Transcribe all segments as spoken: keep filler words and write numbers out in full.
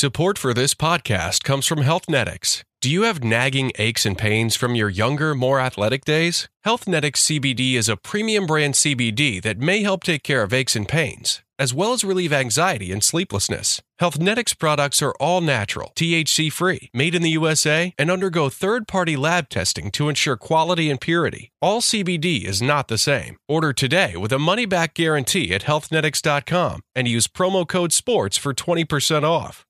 Support for this podcast comes from Healthnetics. Do you have nagging aches and pains from your younger, more athletic days? Healthnetics C B D is a premium brand C B D that may help take care of aches and pains, as well as relieve anxiety and sleeplessness. Healthnetics products are all natural, T H C-free, made in the U S A, and undergo third-party lab testing to ensure quality and purity. All C B D is not the same. Order today with a money-back guarantee at healthnetics dot com and use promo code SPORTS for twenty percent off.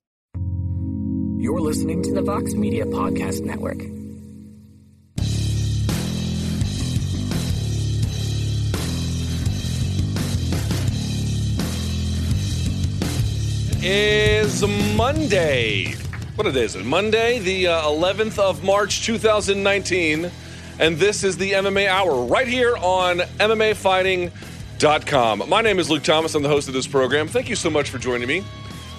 You're listening to the Vox Media Podcast Network. Is Monday. What day is it? Monday, the uh, eleventh of March, two thousand nineteen, and this is the M M A Hour right here on M M A Fighting dot com. My name is Luke Thomas. I'm the host of this program. Thank you so much for joining me.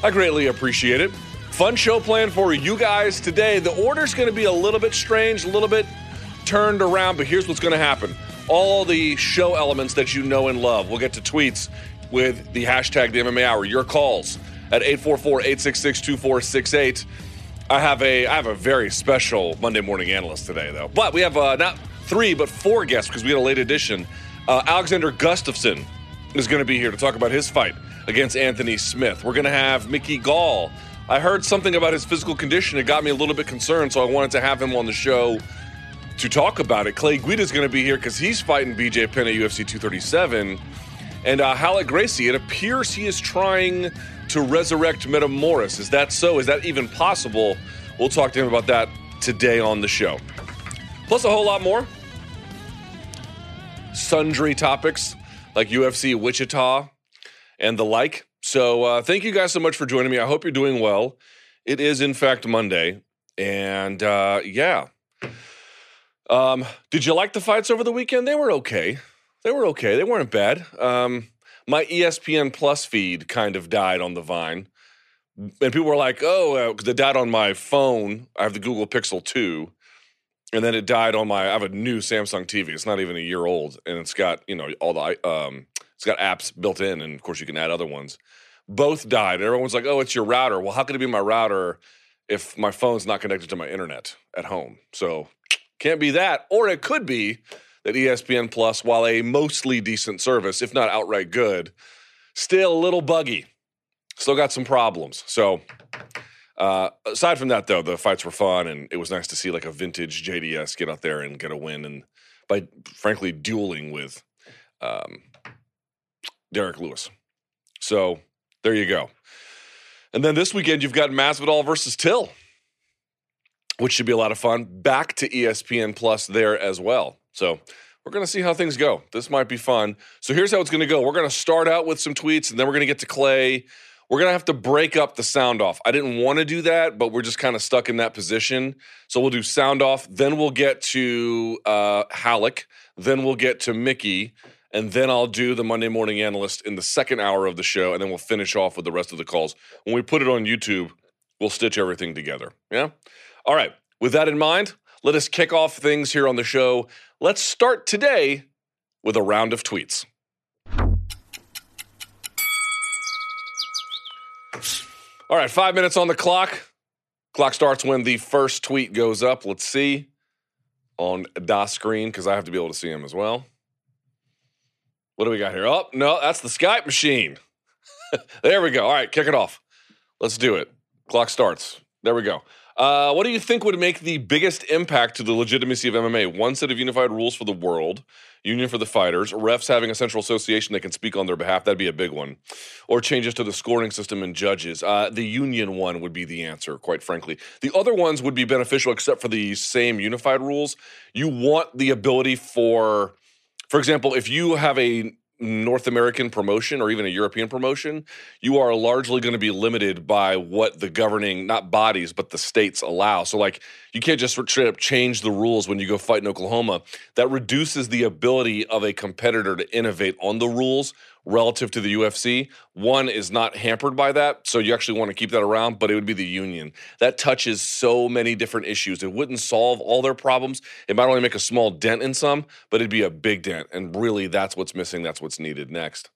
I greatly appreciate it. Fun show planned for you guys today. The order's going to be a little bit strange, a little bit turned around, but here's what's going to happen. All the show elements that you know and love. We'll get to tweets with the hashtag the M M A Hour. Your calls at eight four four, eight six six, two four six eight. I have a I have a very special Monday morning analyst today, though. But we have uh, not three, but four guests because we had a late edition. Uh, Alexander Gustafson is going to be here to talk about his fight against Anthony Smith. We're going to have Mickey Gall. I heard something about his physical condition. It got me a little bit concerned, so I wanted to have him on the show to talk about it. Clay Guida is going to be here because he's fighting B J Penn at U F C two thirty-seven. And uh, Hallek Gracie, it appears he is trying to resurrect Metamoris. Is that so? Is that even possible? We'll talk to him about that today on the show. Plus a whole lot more. Sundry topics like U F C Wichita and the like. So uh, thank you guys so much for joining me. I hope you're doing well. It is, in fact, Monday. And, uh, yeah. Um, did you like the fights over the weekend? They were okay. They were okay. They weren't bad. Um, my E S P N Plus feed kind of died on the vine. And people were like, oh, because uh, it died on my phone. I have the Google Pixel two. And then it died on my, I have a new Samsung T V. It's not even a year old. And it's got, you know, all the, um, it's got apps built in. And, of course, you can add other ones. Both died. And everyone's like, oh, it's your router. Well, how could it be my router if my phone's not connected to my internet at home? So can't be that. Or it could be that E S P N Plus, while a mostly decent service, if not outright good, still a little buggy. Still got some problems. So uh, aside from that, though, the fights were fun, and it was nice to see like a vintage J D S get out there and get a win, and by frankly dueling with um, Derek Lewis. So there you go. And then this weekend you've got Masvidal versus Till, which should be a lot of fun. Back to E S P N Plus there as well. So we're going to see how things go. This might be fun. So here's how it's going to go. We're going to start out with some tweets, and then we're going to get to Clay. We're going to have to break up the sound off. I didn't want to do that, but we're just kind of stuck in that position. So we'll do sound off. Then we'll get to uh, Hallek. Then we'll get to Mickey. And then I'll do the Monday Morning Analyst in the second hour of the show, and then we'll finish off with the rest of the calls. When we put it on YouTube, we'll stitch everything together. Yeah? All right. With that in mind, let us kick off things here on the show. Let's start today with a round of tweets. All right, five minutes on the clock. Clock starts when the first tweet goes up. Let's see on the screen because I have to be able to see him as well. What do we got here? Oh, no, that's the Skype machine. There we go. All right, kick it off. Let's do it. Clock starts. There we go. Uh, what do you think would make the biggest impact to the legitimacy of M M A? One set of unified rules for the world, union for the fighters, refs having a central association that can speak on their behalf. That'd be a big one. Or changes to the scoring system and judges. Uh, the union one would be the answer, quite frankly. The other ones would be beneficial except for the same unified rules. You want the ability for, for example, if you have a North American promotion or even a European promotion, you are largely going to be limited by what the governing, not bodies, but the states allow. So, like, you can't just straight up change the rules when you go fight in Oklahoma. That reduces the ability of a competitor to innovate on the rules relative to the U F C. One is not hampered by that, so you actually want to keep that around, but it would be the union. That touches so many different issues. It wouldn't solve all their problems. It might only make a small dent in some, but it'd be a big dent, and really that's what's missing. That's what's needed next.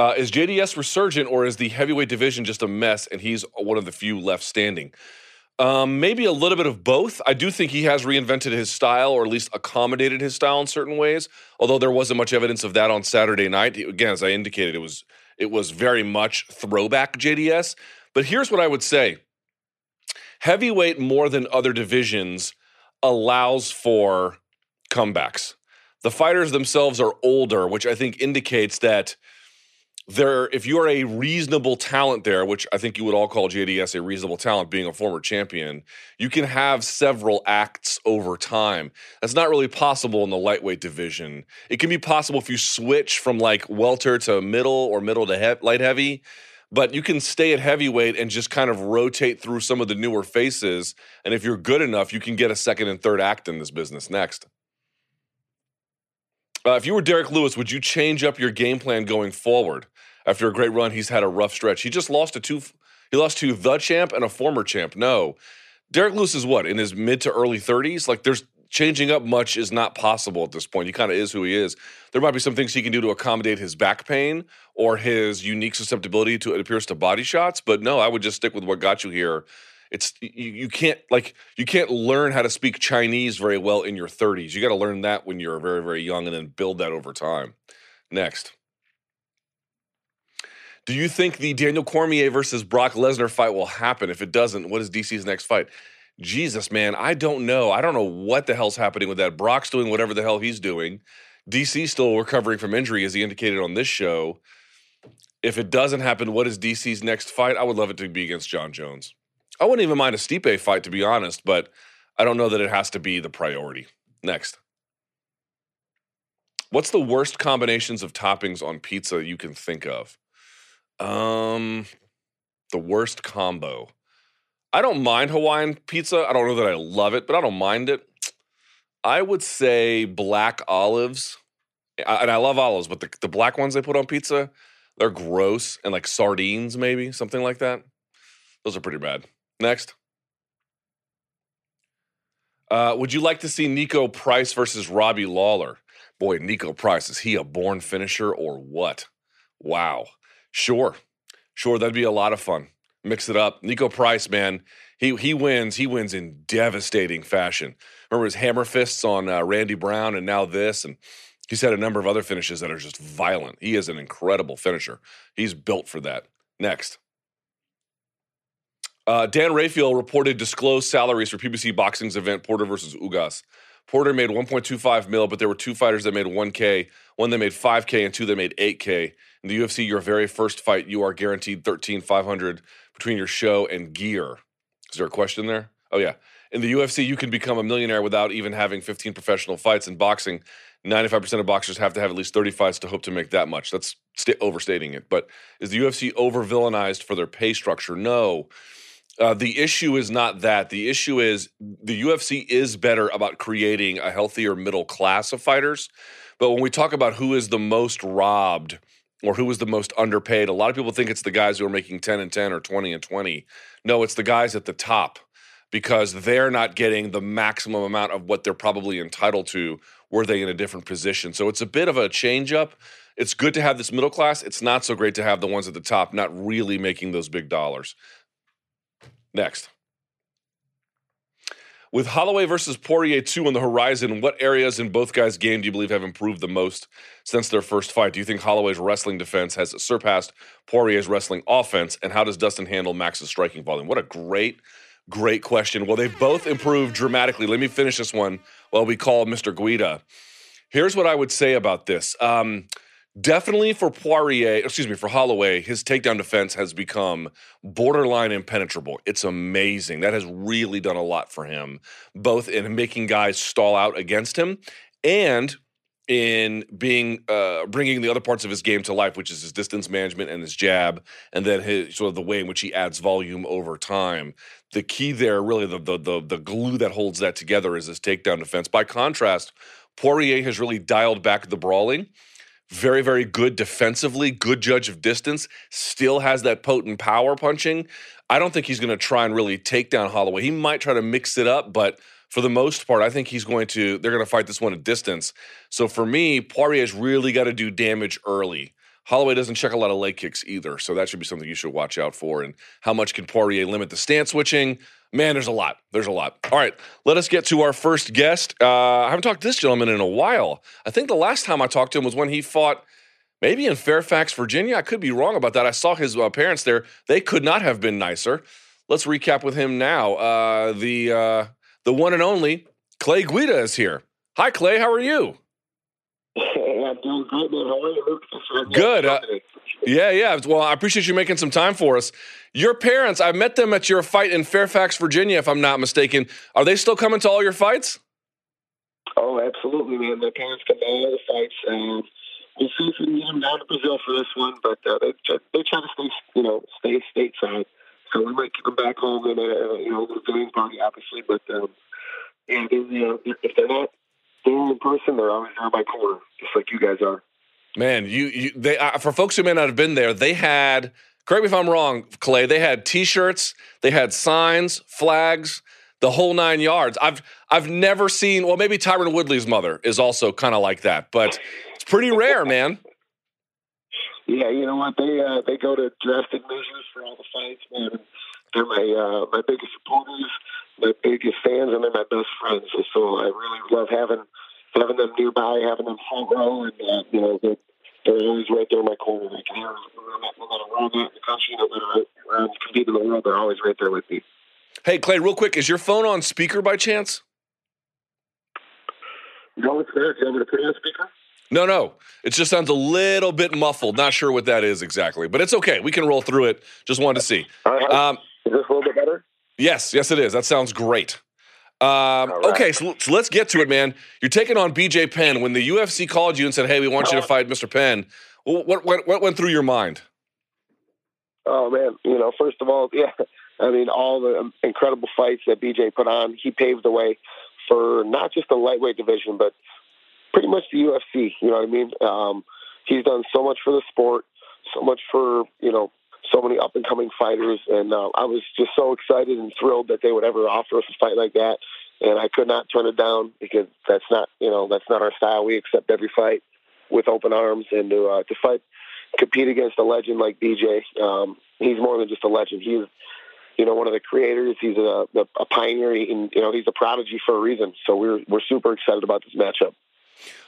Uh, is J D S resurgent, or is the heavyweight division just a mess and he's one of the few left standing? Um, maybe a little bit of both. I do think he has reinvented his style, or at least accommodated his style in certain ways, although there wasn't much evidence of that on Saturday night. Again, as I indicated, it was it was very much throwback J D S. But here's what I would say. Heavyweight, more than other divisions, allows for comebacks. The fighters themselves are older, which I think indicates that there, if you're a reasonable talent there, which I think you would all call J D S a reasonable talent, being a former champion, you can have several acts over time. That's not really possible in the lightweight division. It can be possible if you switch from like welter to middle or middle to he- light heavy, but you can stay at heavyweight and just kind of rotate through some of the newer faces. And if you're good enough, you can get a second and third act in this business next. Uh, if you were Derek Lewis, would you change up your game plan going forward? After a great run, he's had a rough stretch. He just lost to two. He lost to the champ and a former champ. No, Derek Lewis is what, in his mid to early thirties. Like, there's changing up much is not possible at this point. He kind of is who he is. There might be some things he can do to accommodate his back pain or his unique susceptibility to, it appears, to body shots. But no, I would just stick with what got you here. It's you, you can't like you can't learn how to speak Chinese very well in your thirties. You got to learn that when you're very, very young and then build that over time. Next. Do you think the Daniel Cormier versus Brock Lesnar fight will happen? If it doesn't, what is D C's next fight? Jesus, man, I don't know. I don't know what the hell's happening with that. Brock's doing whatever the hell he's doing. D C's still recovering from injury, as he indicated on this show. If it doesn't happen, what is D C's next fight? I would love it to be against John Jones. I wouldn't even mind a Stipe fight, to be honest, but I don't know that it has to be the priority. Next. What's the worst combinations of toppings on pizza you can think of? Um, the worst combo. I don't mind Hawaiian pizza. I don't know that I love it, but I don't mind it. I would say black olives. And I love olives, but the, the black ones they put on pizza, they're gross. And like sardines, maybe, something like that. Those are pretty bad. Next. Uh, would you like to see Nico Price versus Robbie Lawler? Boy, Nico Price, is he a born finisher or what? Wow. Sure. Sure, that'd be a lot of fun. Mix it up. Nico Price, man, he he wins. He wins in devastating fashion. Remember his hammer fists on uh, Randy Brown and now this, and he's had a number of other finishes that are just violent. He is an incredible finisher. He's built for that. Next. Uh, Dan Raphael reported disclosed salaries for P B C Boxing's event, Porter versus Ugas. Porter made one point two five mil, but there were two fighters that made one K, one that made five K, and two that made eight K. In the U F C, your very first fight, you are guaranteed thirteen thousand five hundred dollars between your show and gear. Is there a question there? Oh, yeah. In the U F C, you can become a millionaire without even having fifteen professional fights. In boxing, ninety-five percent of boxers have to have at least thirty fights to hope to make that much. That's st- overstating it. But is the U F C over-villainized for their pay structure? No. Uh, the issue is not that. The issue is the U F C is better about creating a healthier middle class of fighters. But when we talk about who is the most robbed or who is the most underpaid, a lot of people think it's the guys who are making ten and ten or twenty and twenty. No, it's the guys at the top, because they're not getting the maximum amount of what they're probably entitled to were they in a different position. So it's a bit of a change up. It's good to have this middle class. It's not so great to have the ones at the top not really making those big dollars. Next. With Holloway versus Poirier two on the horizon, what areas in both guys' game do you believe have improved the most since their first fight? Do you think Holloway's wrestling defense has surpassed Poirier's wrestling offense? And how does Dustin handle Max's striking volume? What a great, great question. Well, they've both improved dramatically. Let me finish this one while we call Mister Guida. Here's what I would say about this. Um, Definitely for Poirier, excuse me, for Holloway, his takedown defense has become borderline impenetrable. It's amazing. That has really done a lot for him, both in making guys stall out against him and in being uh, bringing the other parts of his game to life, which is his distance management and his jab, and then his sort of the way in which he adds volume over time. The key there, really, the the the, the glue that holds that together is his takedown defense. By contrast, Poirier has really dialed back the brawling. Very, very good defensively, good judge of distance, still has that potent power punching. I don't think he's going to try and really take down Holloway. He might try to mix it up, but for the most part, I think he's going to, they're going to fight this one at distance. So for me, Poirier's really got to do damage early. Holloway doesn't check a lot of leg kicks either, so that should be something you should watch out for. And how much can Poirier limit the stance switching? Man, there's a lot. There's a lot. All right, let us get to our first guest. Uh, I haven't talked to this gentleman in a while. I think the last time I talked to him was when he fought maybe in Fairfax, Virginia. I could be wrong about that. I saw his uh, parents there. They could not have been nicer. Let's recap with him now. Uh, the uh, the one and only Clay Guida is here. Hi, Clay. How are you? Doing good, man. How are you? Good. Uh, yeah, yeah. Well, I appreciate you making some time for us. Your parents, I met them at your fight in Fairfax, Virginia, if I'm not mistaken. Are they still coming to all your fights? Oh, absolutely, man. My parents come to all the fights. And we'll see if we can get them down to Brazil for this one, but uh, they, try, they try to stay, you know, stay stateside. So we might keep them back home and, uh, you know, the viewing party, obviously. But um, and then, you know, if they're not they're in person, they're always there by Porter, just like you guys are. Man, you, you they uh, for folks who may not have been there, they had, correct me if I'm wrong, Clay, they had T-shirts, they had signs, flags, the whole nine yards. I've I've never seen, well, maybe Tyron Woodley's mother is also kind of like that, but it's pretty rare, man. Yeah, you know what? They uh, they go to drastic measures for all the fights, man. They're my uh, my biggest supporters, my biggest fans, and they're my best friends. So I really love having having them nearby, having them front row, and uh, you know they're, they're always right there in my corner. They can hear me no matter where I'm at in the country, no matter where I'm competing in the world. They're always right there with me. Hey Clay, real quick, is your phone on speaker by chance? No, it's there. Do you want me to put it on speaker? No, no. It just sounds a little bit muffled. Not sure what that is exactly, but it's okay. We can roll through it. Just wanted to see. All right. Um, is this a little bit better? Yes, yes, it is. That sounds great. Um, right. Okay, so, so let's get to it, man. You're taking on B J Penn. When the U F C called you and said, "Hey, we want you to fight Mister Penn," what what what went through your mind? Oh man, you know, first of all, yeah, I mean, all the incredible fights that B J put on, he paved the way for not just the lightweight division, but pretty much the U F C. You know what I mean? Um, he's done so much for the sport, so much for you know. so many up-and-coming fighters, and uh, I was just so excited and thrilled that they would ever offer us a fight like that, and I could not turn it down because that's not, you know, that's not our style. We accept every fight with open arms, and to uh, to fight, compete against a legend like B J, um, he's more than just a legend. He's, you know, one of the creators. He's a, a pioneer, and, you know, he's a prodigy for a reason, so we're we're super excited about this matchup.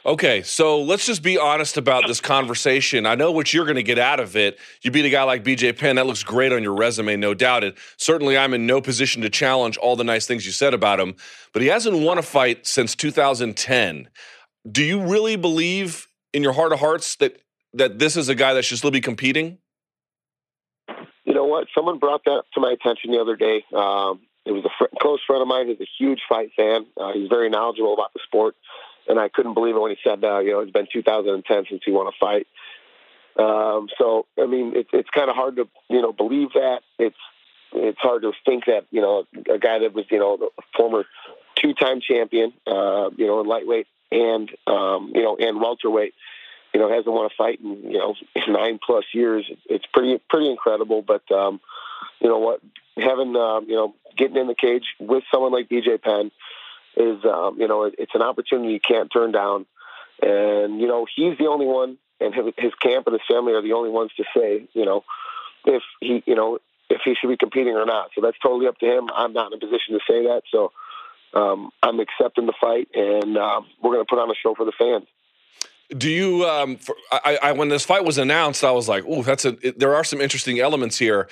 Okay, so let's just be honest about this conversation. I know what you're going to get out of it. You beat a guy like B J Penn. That looks great on your resume, no doubt. And certainly I'm in no position to challenge all the nice things you said about him, but he hasn't won a fight since two thousand ten. Do you really believe in your heart of hearts that, that this is a guy that should still be competing? You know what? Someone brought that to my attention the other day. Um, it was a fr- close friend of mine who's a huge fight fan. Uh, he's very knowledgeable about the sport. And I couldn't believe it when he said, uh, you know, it's been two thousand ten since he won a fight. Um, so, I mean, it, it's kind of hard to, you know, believe that. It's it's hard to think that, you know, a guy that was, you know, a former two-time champion, uh, you know, in lightweight and, um, you know, and welterweight, you know, hasn't won a fight in, you know, nine-plus years. It's pretty pretty incredible. But, um, you know what, having, um, you know, getting in the cage with someone like B J Penn, is, um, you know, it's an opportunity you can't turn down. And, you know, he's the only one, and his camp and his family are the only ones to say, you know, if he, you know, if he should be competing or not. So that's totally up to him. I'm not in a position to say that. So um, I'm accepting the fight, and uh, we're going to put on a show for the fans. Do you, um, for, I, I, when this fight was announced, I was like, oh, that's a, it, there are some interesting elements here.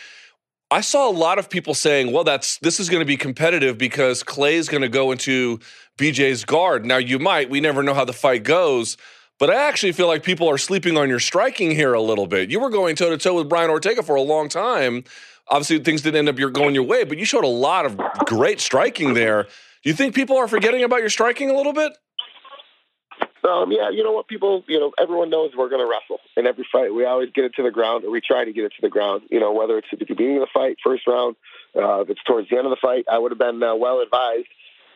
I saw a lot of people saying, well, that's this is going to be competitive because Clay's going to go into B J's guard. Now, you might. We never know how the fight goes. But I actually feel like people are sleeping on your striking here a little bit. You were going toe-to-toe with Brian Ortega for a long time. Obviously, things didn't end up your, going your way, but you showed a lot of great striking there. Do you think people are forgetting about your striking a little bit? Um, yeah, you know what, people, you know, everyone knows we're going to wrestle in every fight. We always get it to the ground, or we try to get it to the ground, you know, whether it's at the beginning of the fight, first round, uh, if it's towards the end of the fight. I would have been uh, well advised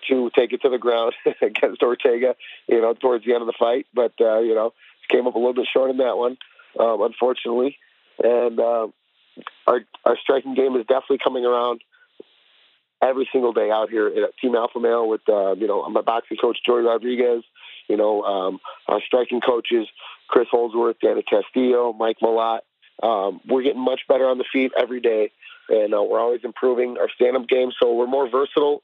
to take it to the ground against Ortega, you know, towards the end of the fight. But, uh, you know, came up a little bit short in that one, um, unfortunately. And uh, our, our striking game is definitely coming around every single day out here at Team Alpha Male with, uh, you know, my boxing coach, Joey Rodriguez. You know, um, our striking coaches, Chris Holdsworth, Danny Castillo, Mike Malott. Um, we're getting much better on the feet every day, and uh, we're always improving our stand-up game. So we're more versatile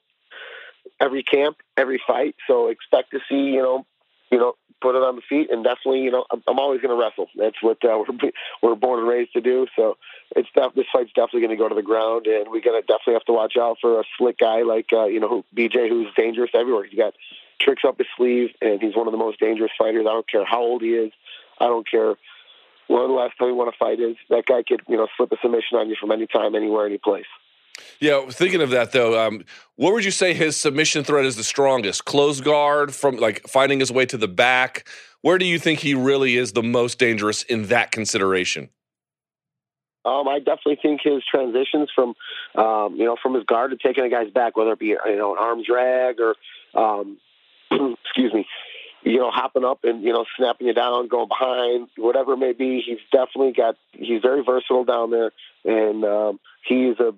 every camp, every fight. So expect to see, you know, you know, put it on the feet, and definitely, you know, I'm, I'm always going to wrestle. That's what uh, we're we're born and raised to do. So it's def- this fight's definitely going to go to the ground, and we're going to definitely have to watch out for a slick guy like uh, you know who, B J, who's dangerous everywhere. He's got tricks up his sleeve, and he's one of the most dangerous fighters. I don't care how old he is. I don't care when the last time you want to fight is. That guy could, you know, slip a submission on you from any time, anywhere, any place. Yeah, thinking of that, though, um, what would you say his submission threat is the strongest? Close guard, from like finding his way to the back? Where do you think he really is the most dangerous in that consideration? Um, I definitely think his transitions from, um, you know, from his guard to taking a guy's back, whether it be, you know, an arm drag or, um, excuse me, you know, hopping up and, you know, snapping you down, going behind, whatever it may be. He's definitely got, he's very versatile down there. And um, he's a,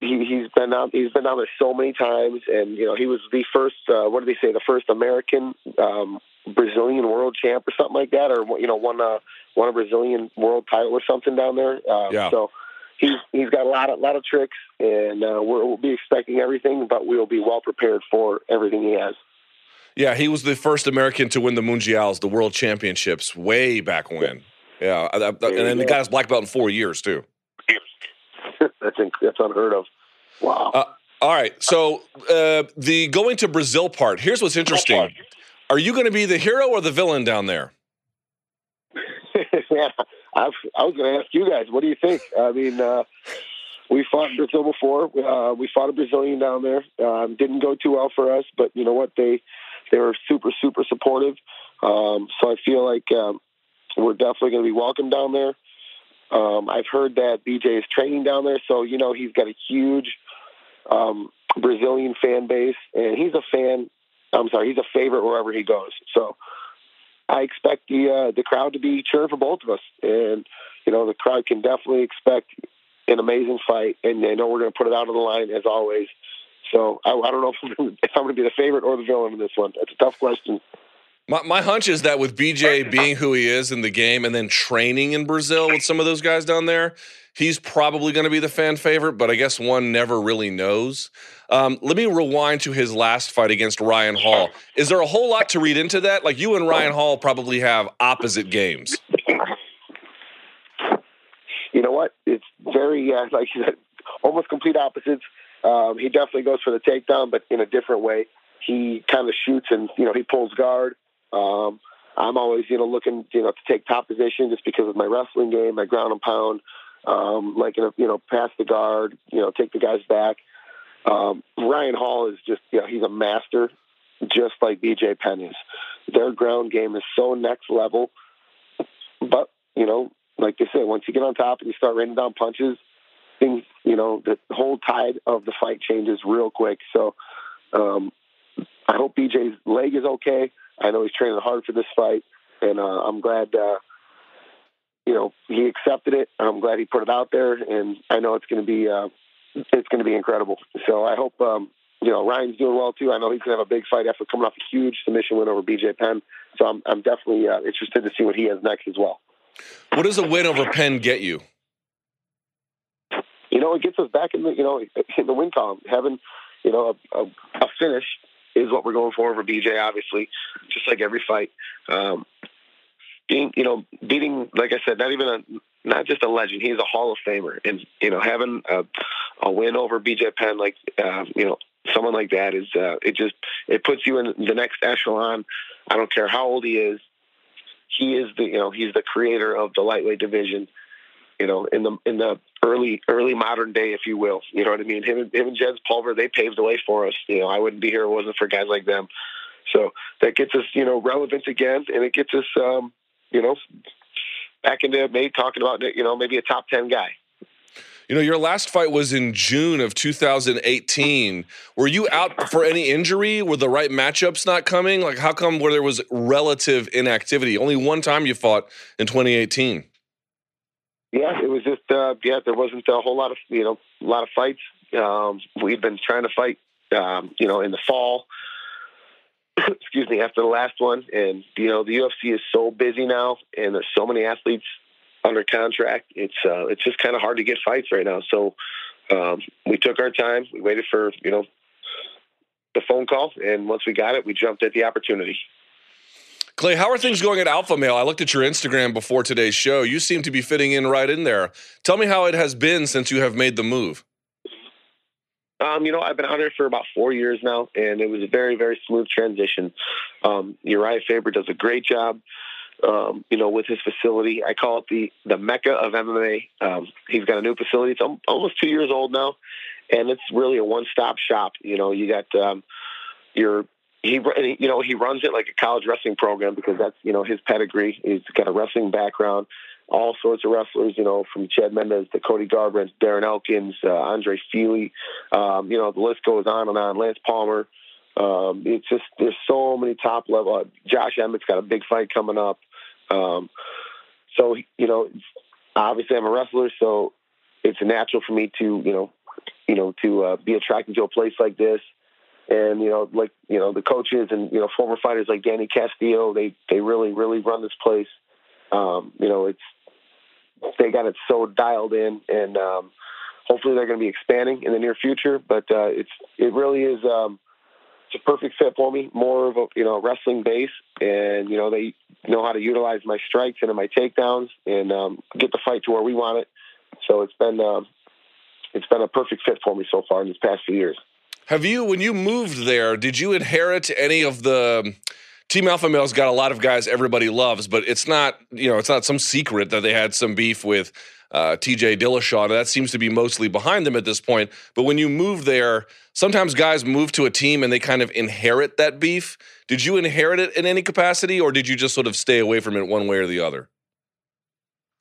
He, he's been out. He's been out there so many times, and you know he was the first. Uh, what did they say? The first American um, Brazilian world champ, or something like that, or you know, won a won a Brazilian world title or something down there. Um, yeah. So he's he's got a lot of lot of tricks, and uh, we're, we'll be expecting everything, but we'll be well prepared for everything he has. Yeah, he was the first American to win the Mundials, the World Championships, way back when. Yeah, yeah. and then the guy's black belt in four years too. That's that's unheard of. Wow. Uh, all right. So uh, the going to Brazil part, here's what's interesting. Are you going to be the hero or the villain down there? yeah, I've, I was going to ask you guys, what do you think? I mean, uh, we fought in Brazil before. Uh, we fought a Brazilian down there. Um, didn't go too well for us, but you know what? They they were super, super supportive. Um, so I feel like um, we're definitely going to be welcome down there. Um, I've heard that B J is training down there, so, you know, he's got a huge um, Brazilian fan base, and he's a fan, I'm sorry, he's a favorite wherever he goes. So I expect the uh, the crowd to be cheering for both of us, and, you know, the crowd can definitely expect an amazing fight, and they know we're going to put it out on the line, as always. So I, I don't know if I'm, if I'm going to be the favorite or the villain in this one. That's a tough question. My my hunch is that with B J being who he is in the game and then training in Brazil with some of those guys down there, he's probably going to be the fan favorite, but I guess one never really knows. Um, let me rewind to his last fight against Ryan Hall. Is there a whole lot to read into that? Like, you and Ryan Hall probably have opposite games. You know what? It's very, uh, like you said, almost complete opposites. Um, he definitely goes for the takedown, but in a different way. He kind of shoots and, you know, he pulls guard. Um, I'm always, you know, looking, you know, to take top position just because of my wrestling game, my ground and pound, um, like, you know, pass the guard, you know, take the guys back. Um, Ryan Hall is just, you know, he's a master, just like B J Penn is. Their ground game is so next level, but, you know, like they say, once you get on top and you start raining down punches, things, you know, the whole tide of the fight changes real quick. So, um, I hope B J's leg is okay. I know he's training hard for this fight, and uh, I'm glad, uh, you know, he accepted it. I'm glad he put it out there, and I know it's going to be uh, it's going to be incredible. So I hope, um, you know, Ryan's doing well, too. I know he's going to have a big fight after coming off a huge submission win over B J Penn, so I'm, I'm definitely uh, interested to see what he has next as well. What does a win over Penn get you? You know, it gets us back in the, you know, in the win column. Having, you know, a, a, a finish is what we're going for over B J, obviously, just like every fight. Um, being, you know, beating, like I said, not even a, not just a legend. He's a Hall of Famer, and you know, having a, a win over B J Penn, like uh, you know, someone like that is, uh, it just, it puts you in the next echelon. I don't care how old he is. He is the, you know, he's the creator of the lightweight division. You know, in the in the early early modern day, if you will. You know what I mean? Him and, him and Jens Pulver, they paved the way for us. You know, I wouldn't be here if it wasn't for guys like them. So that gets us, you know, relevant again, and it gets us, um, you know, back into maybe talking about, you know, maybe a top ten guy. You know, your last fight was in June of two thousand eighteen. Were you out for any injury? Were the right matchups not coming? Like, how come where there was relative inactivity? Only one time you fought in twenty eighteen. Yeah, it was just, uh, yeah, there wasn't a whole lot of, you know, a lot of fights. Um, we'd been trying to fight, um, you know, in the fall. excuse me, after the last one. And, you know, the U F C is so busy now, and there's so many athletes under contract. It's uh, it's just kind of hard to get fights right now. So um, we took our time. We waited for, you know, the phone call. And once we got it, we jumped at the opportunity. Clay, how are things going at Alpha Male? I looked at your Instagram before today's show. You seem to be fitting in right in there. Tell me how it has been since you have made the move. Um, you know, I've been out here for about four years now, and it was a very, very smooth transition. Um, Uriah Faber does a great job, um, you know, with his facility. I call it the, the Mecca of M M A. Um, he's got a new facility. It's almost two years old now, and it's really a one-stop shop. You know, you got um, your... He, you know, he runs it like a college wrestling program because that's, you know, his pedigree. He's got a wrestling background, all sorts of wrestlers, you know, from Chad Mendez to Cody Garbrandt, Darren Elkins, uh, Andre Feely. Um, you know, the list goes on and on. Lance Palmer. Um, it's just, there's so many top level. Uh, Josh Emmett's got a big fight coming up. Um, so, you know, obviously I'm a wrestler, so it's natural for me to, you know, you know, to uh, be attracted to a place like this. And, you know, like, you know, the coaches and, you know, former fighters like Danny Castillo, they, they really, really run this place. Um, you know, it's, they got it so dialed in, and um, hopefully they're going to be expanding in the near future. But uh, it's, it really is, um, it's a perfect fit for me, more of a, you know, wrestling base. And, you know, they know how to utilize my strikes and my takedowns and um, get the fight to where we want it. So it's been, um, it's been a perfect fit for me so far in these past few years. Have you, when you moved there, did you inherit any of the Team Alpha Male's got a lot of guys everybody loves, but it's not, you know, it's not some secret that they had some beef with uh, T J Dillashaw, and that seems to be mostly behind them at this point. But when you move there, sometimes guys move to a team and they kind of inherit that beef. Did you inherit it in any capacity, or did you just sort of stay away from it one way or the other?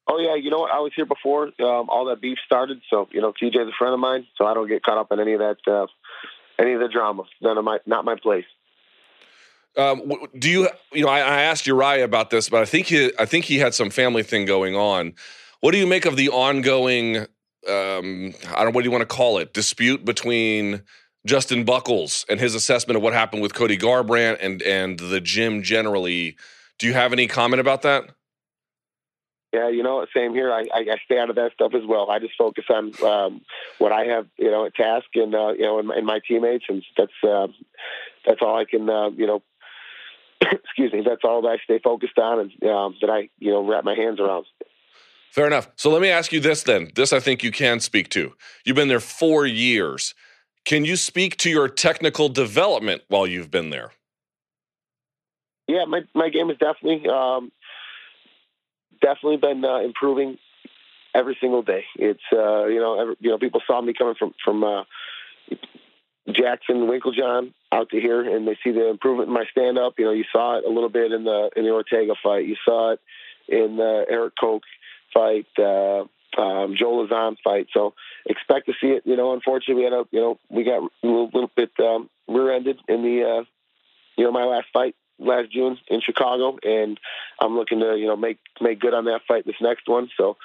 Oh, yeah, you know what? I was here before um, all that beef started, so, you know, T J's a friend of mine, so I don't get caught up in any of that uh Any of the drama, none of my, not my place. Um, do you, you know, I, I asked Uriah about this, but I think he, I think he had some family thing going on. What do you make of the ongoing, um, I don't, what do you want to call it, dispute between Justin Buckles and his assessment of what happened with Cody Garbrandt and and the gym generally? Do you have any comment about that? Yeah, you know, same here. I, I, I stay out of that stuff as well. I just focus on um, what I have, you know, at task and, uh, you know, and, and my teammates. And that's uh, that's all I can, uh, you know, excuse me, that's all that I stay focused on and um, that I, you know, wrap my hands around. Fair enough. So let me ask you this then. This I think you can speak to. You've been there four years. Can you speak to your technical development while you've been there? Yeah, my, my game is definitely um, – Definitely been uh, improving every single day. It's uh, you know every, you know people saw me coming from from uh, Jackson Winklejohn out to here, and they see the improvement in my stand up. You know, you saw it a little bit in the in the Ortega fight. You saw it in the Eric Koch fight, uh, um, Joe Lazan fight. So expect to see it. You know, unfortunately, we had a you know we got a little, little bit um, rear ended in the uh, you know my last fight. Last June in Chicago, and I'm looking to, you know, make make good on that fight this next one. So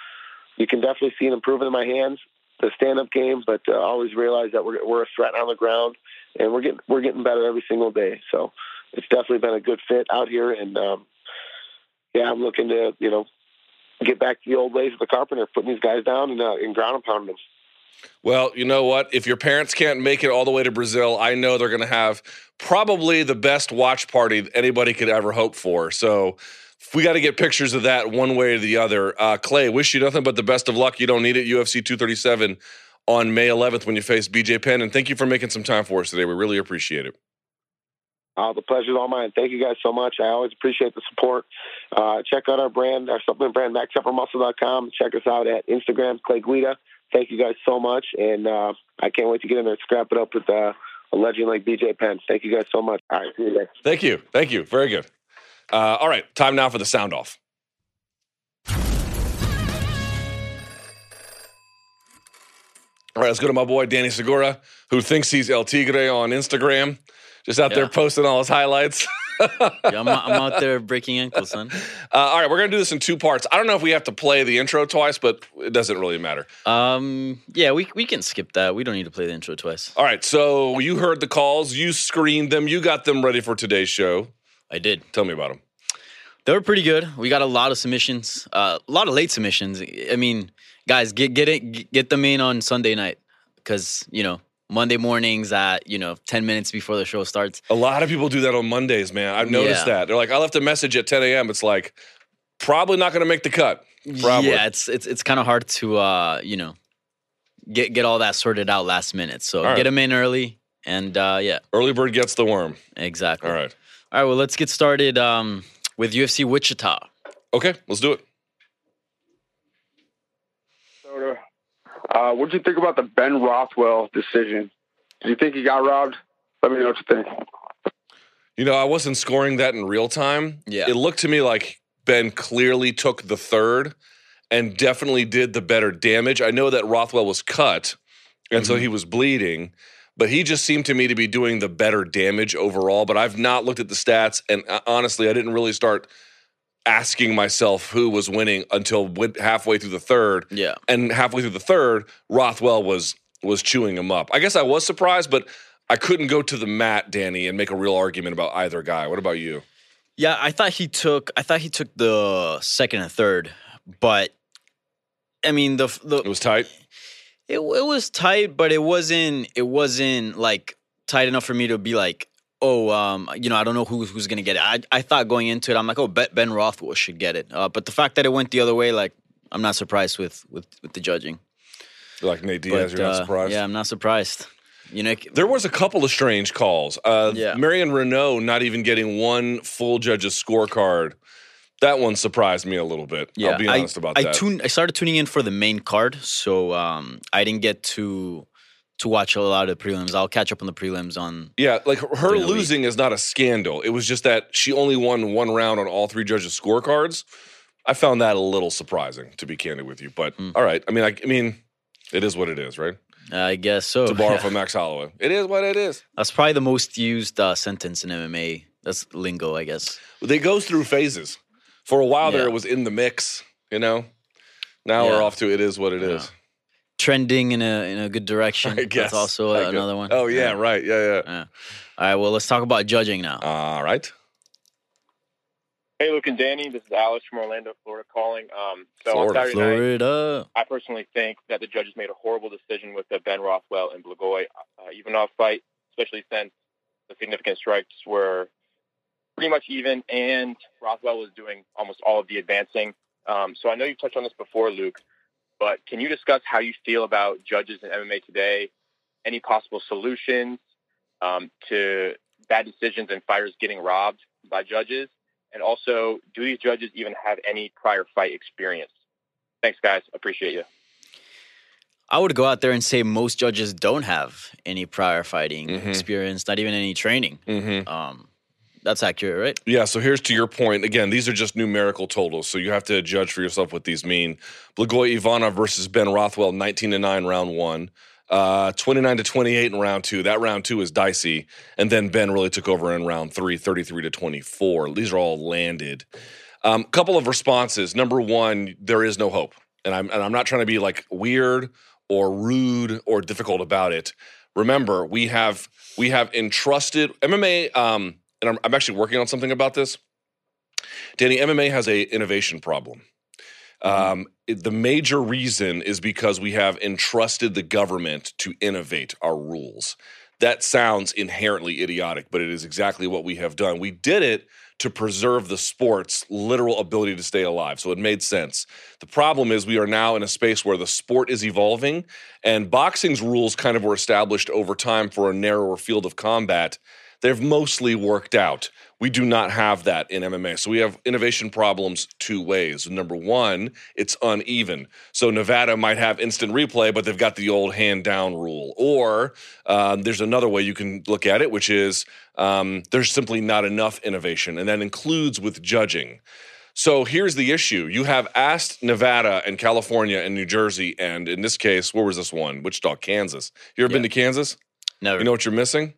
you can definitely see an improvement in my hands, the stand-up game, but uh, always realize that we're we're a threat on the ground, and we're getting we're getting better every single day. So it's definitely been a good fit out here, and um, yeah, I'm looking to, you know, get back to the old ways of the carpenter, putting these guys down and, uh, and ground and pounding them. Well, you know what? If your parents can't make it all the way to Brazil, I know they're going to have probably the best watch party anybody could ever hope for. So we got to get pictures of that one way or the other. Uh, Clay, wish you nothing but the best of luck. You don't need it. U F C two thirty-seven on May eleventh when you face B J Penn. And thank you for making some time for us today. We really appreciate it. Uh, the pleasure is all mine. Thank you guys so much. I always appreciate the support. Uh, check out our brand, our supplement brand, max upper muscle dot com. Check us out at Instagram, Clay Guida. Thank you guys so much, and uh, I can't wait to get in there and scrap it up with uh, a legend like B J Penn. Thank you guys so much. All right, see you guys. Thank you. Thank you. Very good. Uh, all right, time now for the sound off. All right, let's go to my boy Danny Segura, who thinks he's El Tigre on Instagram, just out yeah. there posting all his highlights. Yeah, I'm, I'm out there breaking ankles, son. Uh, all right, we're going to do this in two parts. I don't know if we have to play the intro twice, but it doesn't really matter. Um, yeah, we, we can skip that. We don't need to play the intro twice. All right, so you heard the calls. You screened them. You got them ready for today's show. I did. Tell me about them. They were pretty good. We got a lot of submissions, uh, a lot of late submissions. I mean, guys, get get it, get them in on Sunday night because, you know, Monday mornings at, you know, ten minutes before the show starts. A lot of people do that on Mondays, man. I've noticed yeah. that. They're like, I left a message at ten a.m. It's like, probably not going to make the cut. Probably. Yeah, it's it's it's kind of hard to, uh, you know, get, get all that sorted out last minute. So right. get them in early and, uh, yeah. Early bird gets the worm. Exactly. All right. All right, well, let's get started. Um, With U F C Wichita. Okay, let's do it. Uh, what did you think about the Ben Rothwell decision? Did you think he got robbed? Let me know what you think. You know, I wasn't scoring that in real time. Yeah. It looked to me like Ben clearly took the third and definitely did the better damage. I know that Rothwell was cut, and mm-hmm. so he was bleeding. But he just seemed to me to be doing the better damage overall. But I've not looked at the stats, and honestly, I didn't really start asking myself who was winning until halfway through the third. Yeah. And halfway through the third, Rothwell was was chewing him up. I guess I was surprised, but I couldn't go to the mat, Danny, and make a real argument about either guy. What about you? Yeah, I thought he took. I thought he took the second and third, but I mean the the it was tight. It, it was tight, but it wasn't it wasn't like tight enough for me to be like, oh, um, you know, I don't know who, who's gonna get it. I, I thought going into it, I'm like, oh, Ben Rothwell should get it. Uh, but the fact that it went the other way, like, I'm not surprised with with, with the judging. You're like Nate Diaz, but, you're not surprised. Uh, yeah, I'm not surprised. You know, there was a couple of strange calls. Uh, yeah. Marion Renault not even getting one full judge's scorecard. That one surprised me a little bit. Yeah, I'll be honest I, about I that. Tuned, I started tuning in for the main card, so um, I didn't get to to watch a lot of the prelims. I'll catch up on the prelims on... Yeah, like her losing is not a scandal. It was just that she only won one round on all three judges' scorecards. I found that a little surprising, to be candid with you. But, mm. all right. I mean, I, I mean, it is what it is, right? I guess so. To borrow from Max Holloway. It is what it is. That's probably the most used uh, sentence in M M A. That's lingo, I guess. They go through phases. For a while yeah. there, it was in the mix, you know? Now yeah. we're off to it is what it yeah. is. Trending in a in a good direction. I guess. That's also uh, another one. Oh, yeah, yeah. right. Yeah, yeah, yeah. All right, well, let's talk about judging now. All right. Hey, Luke and Danny. This is Alex from Orlando, Florida, calling. Um, so Florida. On Saturday night, Florida. I personally think that the judges made a horrible decision with the Ben Rothwell and Blagoy uh, Ivanov fight, especially since the significant strikes were pretty much even, and Rothwell was doing almost all of the advancing. Um, so I know you've touched on this before, Luke, but can you discuss how you feel about judges in M M A today, any possible solutions um, to bad decisions and fighters getting robbed by judges, and also do these judges even have any prior fight experience? Thanks, guys. Appreciate you. I would go out there and say most judges don't have any prior fighting mm-hmm. experience, not even any training. Mm-hmm. Um That's accurate, right? Yeah, so here's to your point. Again, these are just numerical totals, so you have to judge for yourself what these mean. Blagoy Ivanov versus Ben Rothwell, nineteen to nine round one. Uh, twenty-nine to twenty-eight in round two. That round two is dicey. And then Ben really took over in round three, thirty-three to twenty-four. These are all landed. Um, couple of responses. Number one, there is no hope. And I'm, and I'm not trying to be, like, weird or rude or difficult about it. Remember, we have we have entrusted M M A um, – and I'm, I'm actually working on something about this. Danny, M M A has a innovation problem. Mm-hmm. Um, it, the major reason is because we have entrusted the government to innovate our rules. That sounds inherently idiotic, but it is exactly what we have done. We did it to preserve the sport's literal ability to stay alive, so it made sense. The problem is we are now in a space where the sport is evolving, and boxing's rules kind of were established over time for a narrower field of combat. They've mostly worked out. We do not have that in M M A. So we have innovation problems two ways. Number one, it's uneven. So Nevada might have instant replay, but they've got the old hand-down rule. Or um, there's another way you can look at it, which is um, there's simply not enough innovation, and that includes with judging. So here's the issue. You have asked Nevada and California and New Jersey, and in this case, where was this one? Wichita, Kansas. You ever yeah. been to Kansas? Never. You know what you're missing?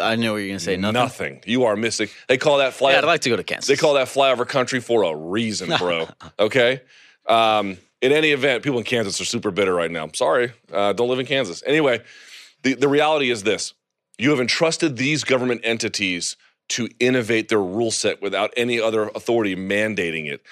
I know what you're going to say. Nothing. Nothing. You are missing. They call that flyover. Yeah, I'd like to go to Kansas. They call that flyover country for a reason, bro. Okay? Um, in any event, people in Kansas are super bitter right now. I'm sorry. Uh, don't live in Kansas. Anyway, the, the reality is this. You have entrusted these government entities to innovate their rule set without any other authority mandating it.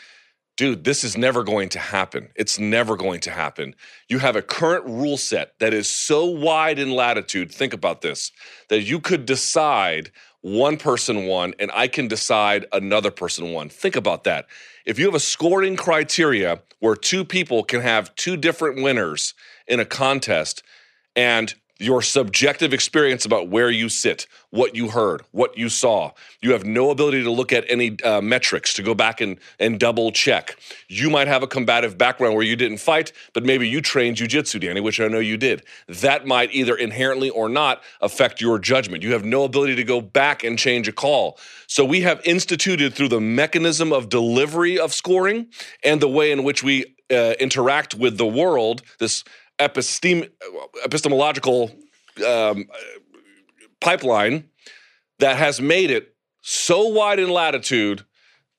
Dude, this is never going to happen. It's never going to happen. You have a current rule set that is so wide in latitude, think about this, that you could decide one person won and I can decide another person won. Think about that. If you have a scoring criteria where two people can have two different winners in a contest and your subjective experience about where you sit, what you heard, what you saw. You have no ability to look at any uh, metrics, to go back and, and double check. You might have a combative background where you didn't fight, but maybe you trained jiu-jitsu, Danny, which I know you did. That might either inherently or not affect your judgment. You have no ability to go back and change a call. So we have instituted through the mechanism of delivery of scoring and the way in which we uh, interact with the world, this Epistem- epistemological um, pipeline that has made it so wide in latitude,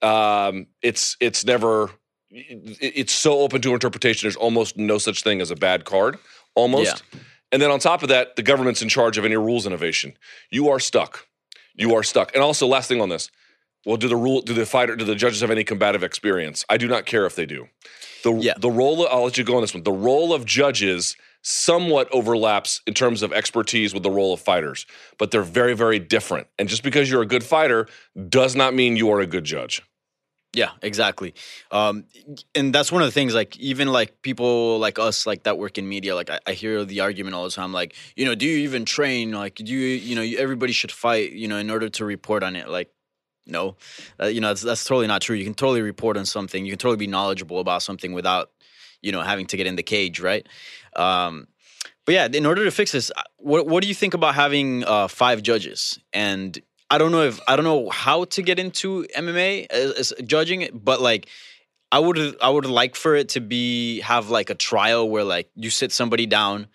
um, it's it's never, it's so open to interpretation, there's almost no such thing as a bad card, almost. Yeah. And then on top of that, the government's in charge of any rules innovation. You are stuck. You are stuck. And also, last thing on this, well, do the rule, do the fighter, do the judges have any combative experience? I do not care if they do. The, yeah. the role of, I'll let you go on this one. The role of judges somewhat overlaps in terms of expertise with the role of fighters, but they're very, very different. And just because you're a good fighter does not mean you are a good judge. Yeah, exactly. Um, and that's one of the things, like, even, like, people like us, like, that work in media, like, I, I hear the argument all the time, like, you know, do you even train? Like, do you, you know, everybody should fight, you know, in order to report on it, like, no, uh, you know, that's, that's totally not true. You can totally report on something. You can totally be knowledgeable about something without, you know, having to get in the cage, right? Um, but yeah, in order to fix this, what what do you think about having uh, five judges? And I don't know if I don't know how to get into M M A as, as judging, but like I would I would like for it to be have like a trial where like you sit somebody down.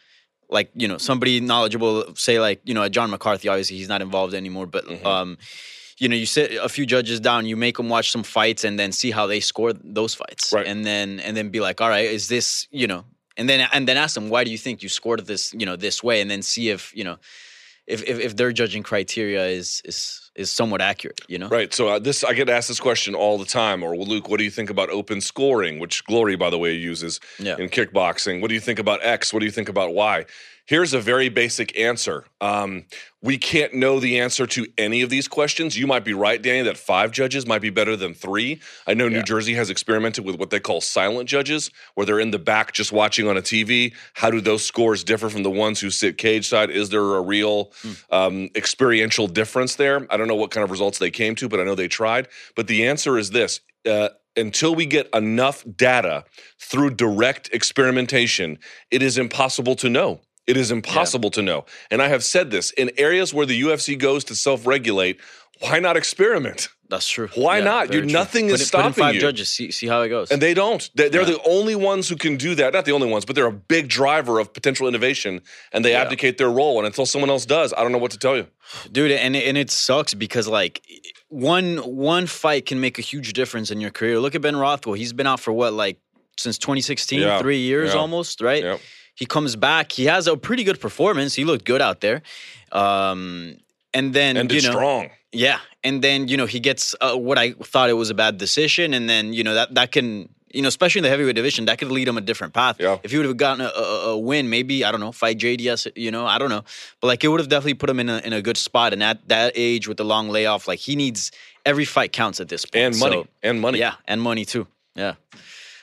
Like, you know, somebody knowledgeable, say like, you know, John McCarthy, obviously he's not involved anymore, but, mm-hmm. um, you know, you sit a few judges down, you make them watch some fights and then see how they score those fights. Right. And then, and then be like, all right, is this, you know, and then, and then ask them, why do you think you scored this, you know, this way? And then see if, you know, if, if, if their judging criteria is, is, is somewhat accurate, you know? Right, so uh, this I get asked this question all the time, or, well, Luke, what do you think about open scoring, which Glory, by the way, uses yeah. in kickboxing? What do you think about X? What do you think about Y? Here's a very basic answer. Um, we can't know the answer to any of these questions. You might be right, Danny, that five judges might be better than three. I know yeah. New Jersey has experimented with what they call silent judges, where they're in the back just watching on a T V. How do those scores differ from the ones who sit cage side? Is there a real hmm. um, experiential difference there? I don't I don't know what kind of results they came to, but I know they tried. But the answer is this. Uh, until we get enough data through direct experimentation, it is impossible to know. It is impossible yeah. to know. And I have said this. In areas where the U F C goes to self-regulate, why not experiment? That's true. Why yeah, not? You, nothing true. is put in, stopping put in five you. five judges, see, see how it goes. And they don't. They're, they're yeah. the only ones who can do that. Not the only ones, but they're a big driver of potential innovation, and they yeah. abdicate their role. And until someone else does, I don't know what to tell you. Dude, and, and it sucks because, like, one one fight can make a huge difference in your career. Look at Ben Rothwell. He's been out for, what, like, since twenty sixteen? Yeah. Three years yeah. almost, right? Yeah. He comes back. He has a pretty good performance. He looked good out there. Um, and then, Ended you know. strong. Yeah, and then, you know, he gets uh, what I thought it was a bad decision, and then, you know, that, that can, you know, especially in the heavyweight division, that could lead him a different path. Yeah. If he would have gotten a, a, a win, maybe, I don't know, fight J D S, you know, I don't know. But, like, it would have definitely put him in a, in a good spot. And at that age with the long layoff, like, he needs – every fight counts at this point. And money. So, and money. Yeah, and money too. Yeah.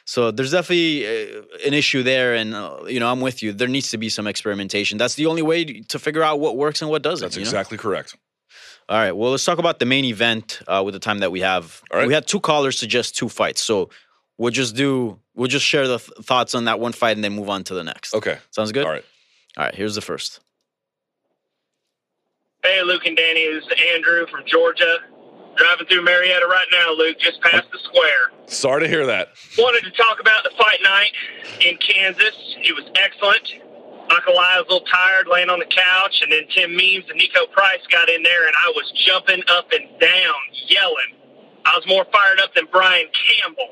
So there's definitely uh, an issue there, and, uh, you know, I'm with you. There needs to be some experimentation. That's the only way to figure out what works and what doesn't. That's exactly know? correct. All right, well, let's talk about the main event uh, with the time that we have. All right. We had two callers suggest two fights, so we'll just do we'll just share the th- thoughts on that one fight and then move on to the next. Okay, sounds good. All right, all right. Here's the first. Hey, Luke and Danny, this is Andrew from Georgia, driving through Marietta right now. Luke, just past the square. Sorry to hear that. Wanted to talk about the fight night in Kansas. It was excellent. Michael I was a little tired, laying on the couch, and then Tim Means and Nico Price got in there, and I was jumping up and down, yelling. I was more fired up than Brian Campbell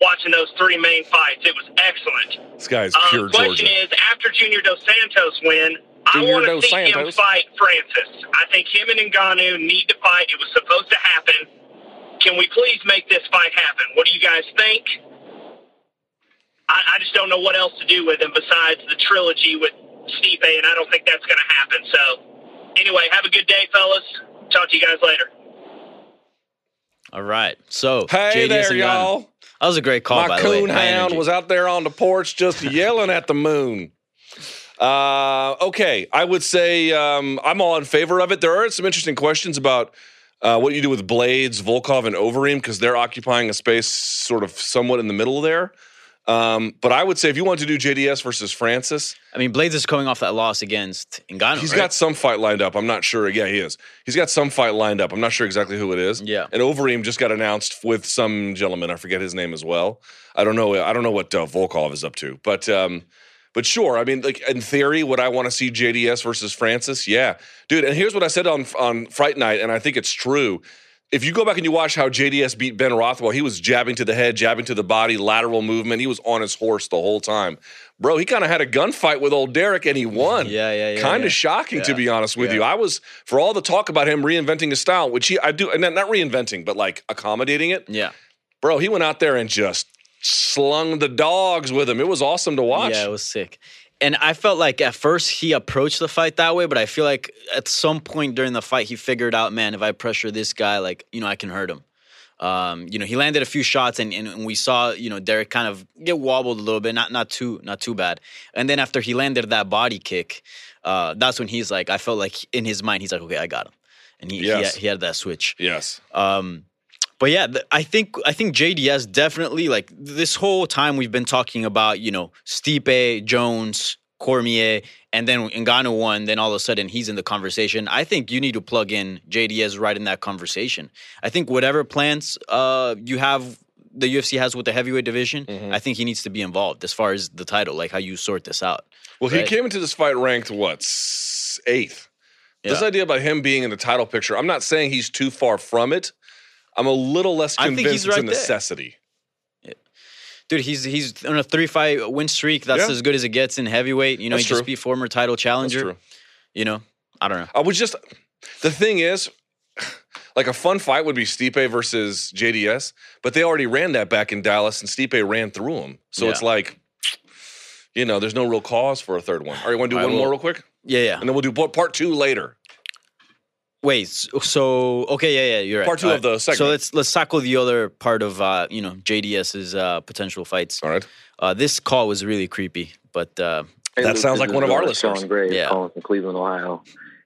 watching those three main fights. It was excellent. This guy's pure um, Georgia. The question is, after Junior Dos Santos win, Junior I want to see Santos. him fight Francis. I think him and Ngannou need to fight. It was supposed to happen. Can we please make this fight happen? What do you guys think? I, I just don't know what else to do with him besides the trilogy with Stipe, and I don't think that's going to happen. So, anyway, have a good day, fellas. Talk to you guys later. All right. So, hey J D there, y'all. That was a great call, My by the way. My coon hound was out there on the porch just yelling at the moon. Uh, okay, I would say um, I'm all in favor of it. There are some interesting questions about uh, what you do with Blades, Volkov, and Overeem, because they're occupying a space sort of somewhat in the middle there. Um, but I would say if you want to do J D S versus Francis. I mean, Blades is coming off that loss against Ngannou, He's right? got some fight lined up. I'm not sure. Yeah, he is. He's got some fight lined up. I'm not sure exactly who it is. Yeah. And Overeem just got announced with some gentleman. I forget his name as well. I don't know. I don't know what uh, Volkov is up to. But um, but sure. I mean, like in theory, would I want to see J D S versus Francis? Yeah. Dude, and here's what I said on, on Fright Night, and I think it's true. If you go back and you watch how J D S beat Ben Rothwell, he was jabbing to the head, jabbing to the body, lateral movement. He was on his horse the whole time. Bro, he kind of had a gunfight with old Derek, and he won. Yeah, yeah, yeah. Kind of yeah. shocking, yeah. to be honest with yeah. you. I was, for all the talk about him reinventing his style, which he, I do, not, not reinventing, but like accommodating it. Yeah. Bro, he went out there and just slung the dogs with him. It was awesome to watch. Yeah, it was sick. And I felt like at first he approached the fight that way, but I feel like at some point during the fight he figured out, man, if I pressure this guy, like, you know, I can hurt him. Um, you know, he landed a few shots, and, and we saw, you know, Derek kind of get wobbled a little bit, not not too not too bad. And then after he landed that body kick, uh, that's when he's like, I felt like in his mind he's like, okay, I got him, and he yes. he, had, he had that switch. Yes. Um, but yeah, I think I think J D S definitely, like this whole time we've been talking about, you know, Stipe, Jones, Cormier, and then Ngannou won, then all of a sudden he's in the conversation. I think you need to plug in J D S right in that conversation. I think whatever plans uh, you have, the U F C has with the heavyweight division, mm-hmm. I think he needs to be involved as far as the title, like how you sort this out. Well, right? He came into this fight ranked, what, eighth? Yeah. This idea about him being in the title picture, I'm not saying he's too far from it. I'm a little less convinced right it's a necessity. Yeah. Dude, he's he's on a three-fight win streak. That's yeah. as good as it gets in heavyweight. You know, That's he true. just beat former title challenger. That's true. You know, I don't know. I was just – the thing is, like a fun fight would be Stipe versus J D S, but they already ran that back in Dallas, and Stipe ran through him. So yeah. it's like, you know, there's no real cause for a third one. All right, you want to do I one will. more real quick? Yeah, yeah. And then we'll do part two later. Wait, so okay, yeah, yeah, you're right. Part two All of right. the segment. So let's let's tackle the other part of uh, you know, J D S's uh, potential fights. All right. Uh, this call was really creepy, but uh, hey, that Luke, sounds like one of our listeners. Gray, yeah, calling from Cleveland, Ohio.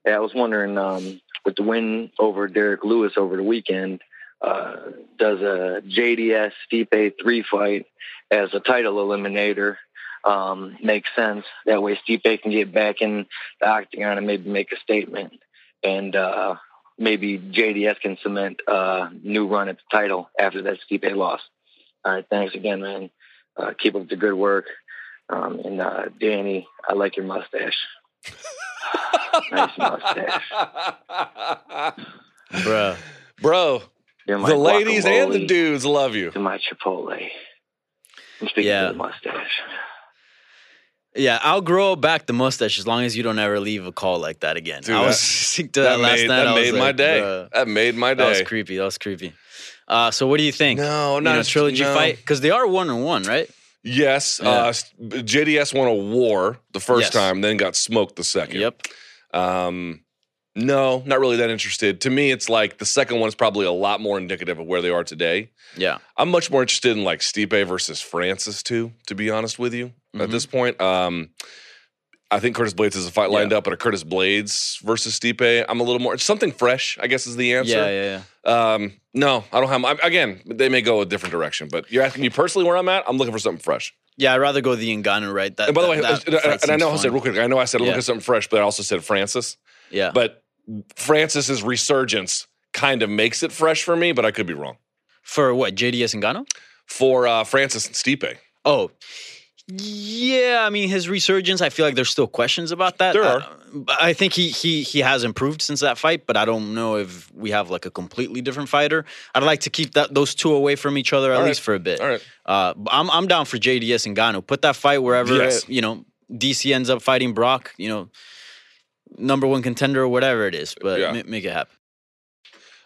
Yeah, I was wondering um, with the win over Derek Lewis over the weekend, uh, does a J D S Stipe three fight as a title eliminator um, make sense? That way, Stipe can get back in the octagon and maybe make a statement. And uh, maybe J D S can cement a new run at the title after that Stipe loss. All right, thanks again, man. Uh, keep up the good work. Um, and uh, Danny, I like your mustache. Nice mustache. Bro. Bro, the ladies and the dudes love you. To my Chipotle. I'm speaking yeah. of the mustache. Yeah, I'll grow back the mustache as long as you don't ever leave a call like that again. Dude, I was sick to that, that last made, night. That I made was my like, day. Bruh. That made my day. That was creepy. That was creepy. Uh, so what do you think? No, not you know, a trilogy no. fight? Because they are one and one, right? Yes. Yeah. Uh, J D S won a war the first yes. time, then got smoked the second. Yep. Um, no, not really that interested. To me, it's like the second one is probably a lot more indicative of where they are today. Yeah. I'm much more interested in like Stipe versus Francis too, to be honest with you. At this point, um, I think Curtis Blades has a fight lined yeah. up, but a Curtis Blades versus Stipe, I'm a little more – something fresh, I guess, is the answer. Yeah, yeah, yeah. Um, no, I don't have – again, they may go a different direction, but you're asking me personally where I'm at? I'm looking for something fresh. Yeah, I'd rather go the Ngannou, right? That, and by the way, that, that and, and I know I said real quick, I know I said I'm yeah. looking for something fresh, but I also said Francis. Yeah. But Francis's resurgence kind of makes it fresh for me, but I could be wrong. For what, J D S Ngannou? For uh, Francis and Stipe. Oh, Yeah, I mean, his resurgence, I feel like there's still questions about that. There are. Uh, I think he he he has improved since that fight, but I don't know if we have like a completely different fighter. I'd like to keep that those two away from each other at All least right. for a bit. All right. Uh, I'm I'm down for J D S and Ngannou. Put that fight wherever, yes. you know, D C ends up fighting Brock, you know, number one contender or whatever it is, but yeah. m- make it happen.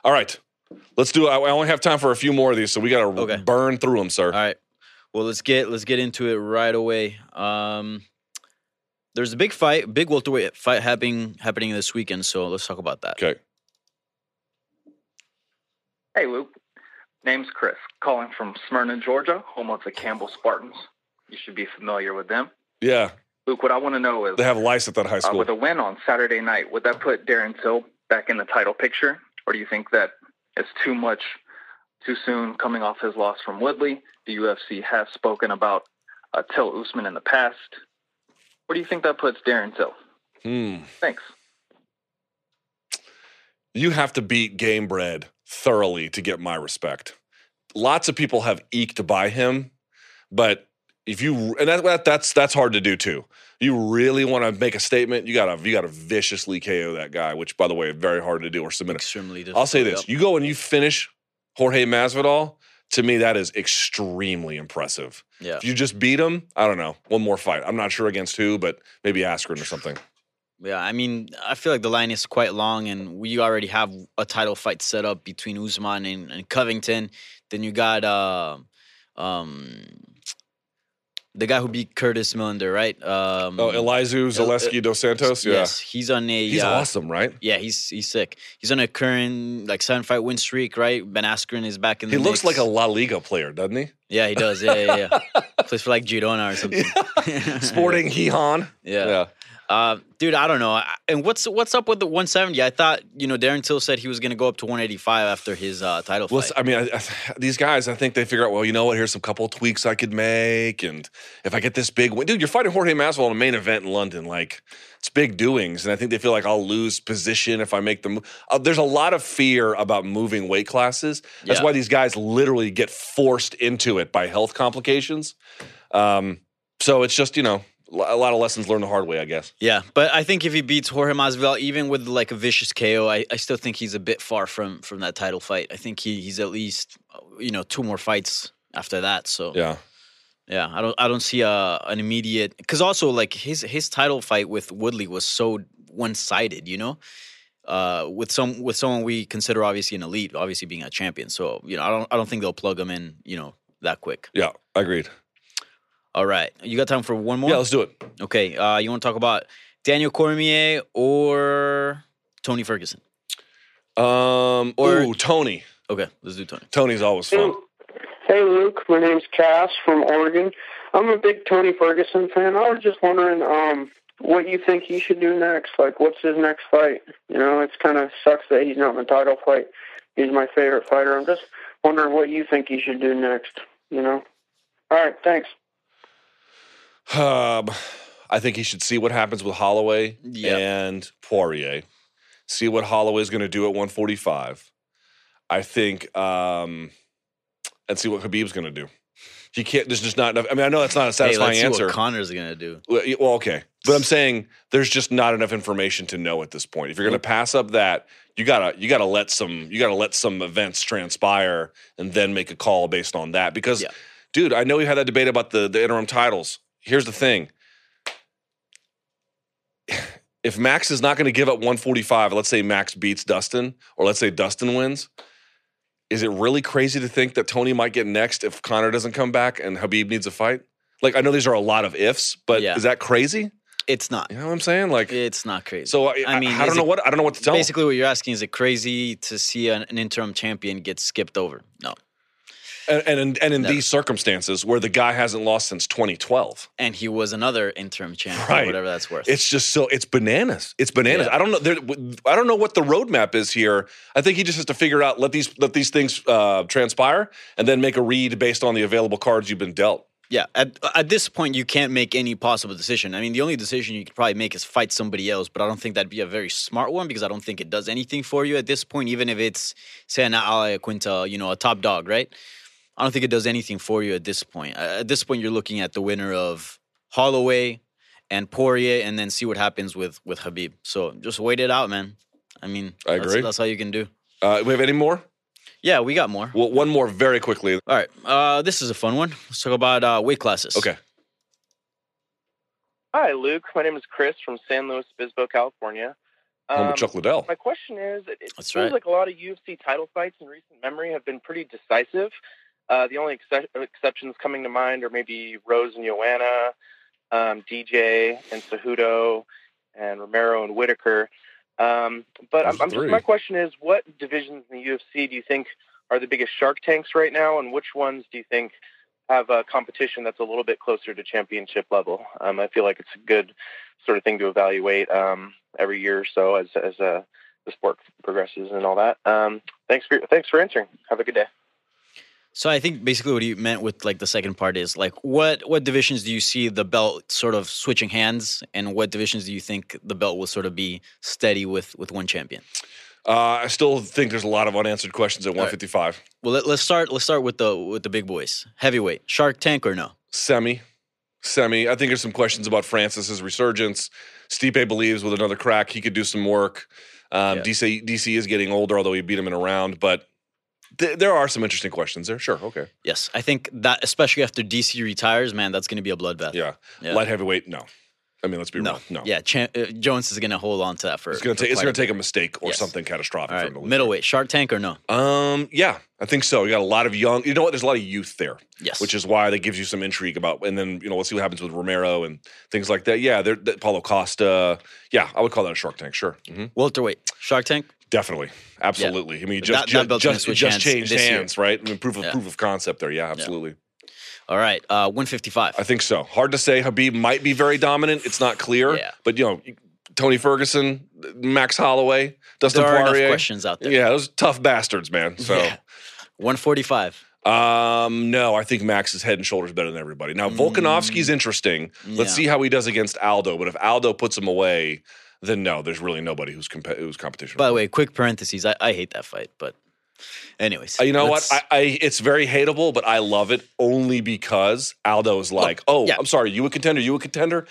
All right. Let's do it. I only have time for a few more of these, so we got to okay. burn through them, sir. All right. Well, let's get let's get into it right away. Um, there's a big fight, big welterweight fight happening happening this weekend. So let's talk about that. Okay. Hey, Luke. Name's Chris, calling from Smyrna, Georgia, home of the Campbell Spartans. You should be familiar with them. Yeah. Luke, what I want to know is they have a license at that high school. Uh, with a win on Saturday night, would that put Darren Till back in the title picture, or do you think that it's too much? Too soon, coming off his loss from Woodley. The U F C has spoken about uh, Till Usman in the past. Where do you think that puts Darren Till? Hmm. Thanks. You have to beat Gamebred thoroughly to get my respect. Lots of people have eked by him, but if you and that, that that's that's hard to do too. You really want to make a statement. You gotta you gotta viciously K O that guy, which by the way, very hard to do or submit. Extremely difficult. I'll say this: you go and you finish Jorge Masvidal, to me, that is extremely impressive. Yeah. If you just beat him, I don't know, one more fight. I'm not sure against who, but maybe Askren or something. Yeah, I mean, I feel like the line is quite long, and we already have a title fight set up between Usman and, and Covington. Then you got uh, um, the guy who beat Curtis Millender, right? Um, oh, Elizu Zaleski El- Dos Santos? Yeah. Yes, he's on a... He's uh, awesome, right? Yeah, he's he's sick. He's on a current, like, seven-fight win streak, right? Ben Askren is back in the He mix. Looks like a La Liga player, doesn't he? Yeah, he does. Yeah, yeah, yeah. Plays for, like, Girona or something. Yeah. Sporting Gijon. Yeah. yeah. Uh, dude, I don't know. And what's what's up with the one seventy? I thought, you know, Darren Till said he was going to go up to one eighty-five after his uh, title well, fight. I mean, I, I, these guys, I think they figure out, well, you know what, here's some couple of tweaks I could make. And if I get this big win, dude, you're fighting Jorge Masvidal in a main event in London. Like, it's big doings. And I think they feel like I'll lose position if I make the move. Uh, there's a lot of fear about moving weight classes. That's yeah. why these guys literally get forced into it by health complications. Um, so it's just, you know. A lot of lessons learned the hard way, I guess. Yeah, but I think if he beats Jorge Masvidal, even with like a vicious K O, I, I still think he's a bit far from from that title fight. I think he he's at least, you know, two more fights after that. So yeah, yeah, I don't I don't see a an immediate because also like his his title fight with Woodley was so one sided, you know, uh, with some with someone we consider obviously an elite, obviously being a champion. So you know, I don't I don't think they'll plug him in, you know, that quick. Yeah, agreed. All right. You got time for one more? Yeah, let's do it. Okay. Uh, you want to talk about Daniel Cormier or Tony Ferguson? Um, or ooh, Tony. Okay, let's do Tony. Tony's always fun. Hey, Luke. My name's Cass from Oregon. I'm a big Tony Ferguson fan. I was just wondering um, what you think he should do next. Like, what's his next fight? You know, it's kind of sucks that he's not in the title fight. He's my favorite fighter. I'm just wondering what you think he should do next, you know? All right, thanks. Um, I think he should see what happens with Holloway yep. and Poirier. See what Holloway's going to do at one forty-five. I think, um, and see what Khabib's going to do. He can't. There's just not enough. I mean, I know that's not a satisfying hey, let's answer. See what Connor's going to do. Well, okay, but I'm saying there's just not enough information to know at this point. If you're going to pass up that, you gotta you gotta let some you gotta let some events transpire and then make a call based on that. Because, yeah. dude, I know we had that debate about the the interim titles. Here's the thing. If Max is not going to give up one forty-five, let's say Max beats Dustin, or let's say Dustin wins, is it really crazy to think that Tony might get next if Connor doesn't come back and Khabib needs a fight? Like, I know these are a lot of ifs, but yeah. is that crazy? It's not. You know what I'm saying? Like, it's not crazy. So I, I mean, I, I don't know it, what I don't know what to tell. Basically, what you're asking is it crazy to see an, an interim champion get skipped over? No. And, and, and in, and in these circumstances where the guy hasn't lost since twenty twelve. And he was another interim champion, right. whatever that's worth. It's just so, it's bananas. It's bananas. Yeah. I don't know there, I don't know what the roadmap is here. I think he just has to figure out, let these let these things uh, transpire, and then make a read based on the available cards you've been dealt. Yeah, at, at this point, you can't make any possible decision. I mean, the only decision you could probably make is fight somebody else, but I don't think that'd be a very smart one because I don't think it does anything for you at this point, even if it's, say, an Alea Quinta, you know, a top dog, right? I don't think it does anything for you at this point. Uh, at this point, you're looking at the winner of Holloway and Poirier, and then see what happens with with Khabib. So just wait it out, man. I mean, I agree. That's, that's all you can do. Uh, we have any more? Yeah, we got more. Well, one more very quickly. All right. Uh, this is a fun one. Let's talk about uh, weight classes. Okay. Hi, Luke. My name is Chris from San Luis Obispo, California. Um, Home of Chuck Liddell. My question is, it, it seems right. like a lot of U F C title fights in recent memory have been pretty decisive. Uh, the only ex- exceptions coming to mind are maybe Rose and Joanna, um, D J and Cejudo, and Romero and Whitaker. Um, but I'm, I'm just, my question is, what divisions in the U F C do you think are the biggest shark tanks right now, and which ones do you think have a competition that's a little bit closer to championship level? Um, I feel like it's a good sort of thing to evaluate um, every year or so as as uh, the sport progresses and all that. Um, thanks for thanks for answering. Have a good day. So I think basically what you meant with like the second part is like what what divisions do you see the belt sort of switching hands, and what divisions do you think the belt will sort of be steady with with one champion? Uh, I still think there's a lot of unanswered questions at one fifty-five. Right. Well, let, let's start let's start with the with the big boys. Heavyweight, Shark Tank or no? Semi. Semi. I think there's some questions about Francis's resurgence. Stipe believes with another crack he could do some work. Um, yeah. D C D C is getting older, although he beat him in a round, but there are some interesting questions there. Sure, okay. Yes, I think that, especially after D C retires, man, that's going to be a bloodbath. Yeah. yeah. Light heavyweight, no. I mean, let's be no. real. No. Yeah, Ch- uh, Jones is going to hold on to that for It's going to take a mistake or yes. something catastrophic. Right. For middleweight, Shark Tank or no? Um, yeah, I think so. You got a lot of young – you know what? There's a lot of youth there. Yes. Which is why that gives you some intrigue about – and then, you know, we'll see what happens with Romero and things like that. Yeah, they're, they're, Paulo Costa. Yeah, I would call that a Shark Tank, sure. Mm-hmm. Welterweight, Shark Tank? Definitely. Absolutely. Yeah. I mean, you just, that, ju- that just, just hands changed hands, year. Right? I mean, proof of, yeah. proof of concept there. Yeah, absolutely. Yeah. All right. Uh, one fifty-five. I think so. Hard to say. Khabib might be very dominant. It's not clear. Yeah. But, you know, Tony Ferguson, Max Holloway, Dustin Poirier. There are enough questions out there. Yeah, those tough bastards, man. So, yeah. one forty-five. Um, no, I think Max is head and shoulders better than everybody. Now, Volkanovski's mm. interesting. Let's yeah. see how he does against Aldo. But if Aldo puts him away... then no, there's really nobody who's comp- who's competition. By the way, quick parentheses, I, I hate that fight, but anyways. You know what? I, I it's very hateable, but I love it only because Aldo is like, oh, oh yeah. I'm sorry, you a contender, you a contender?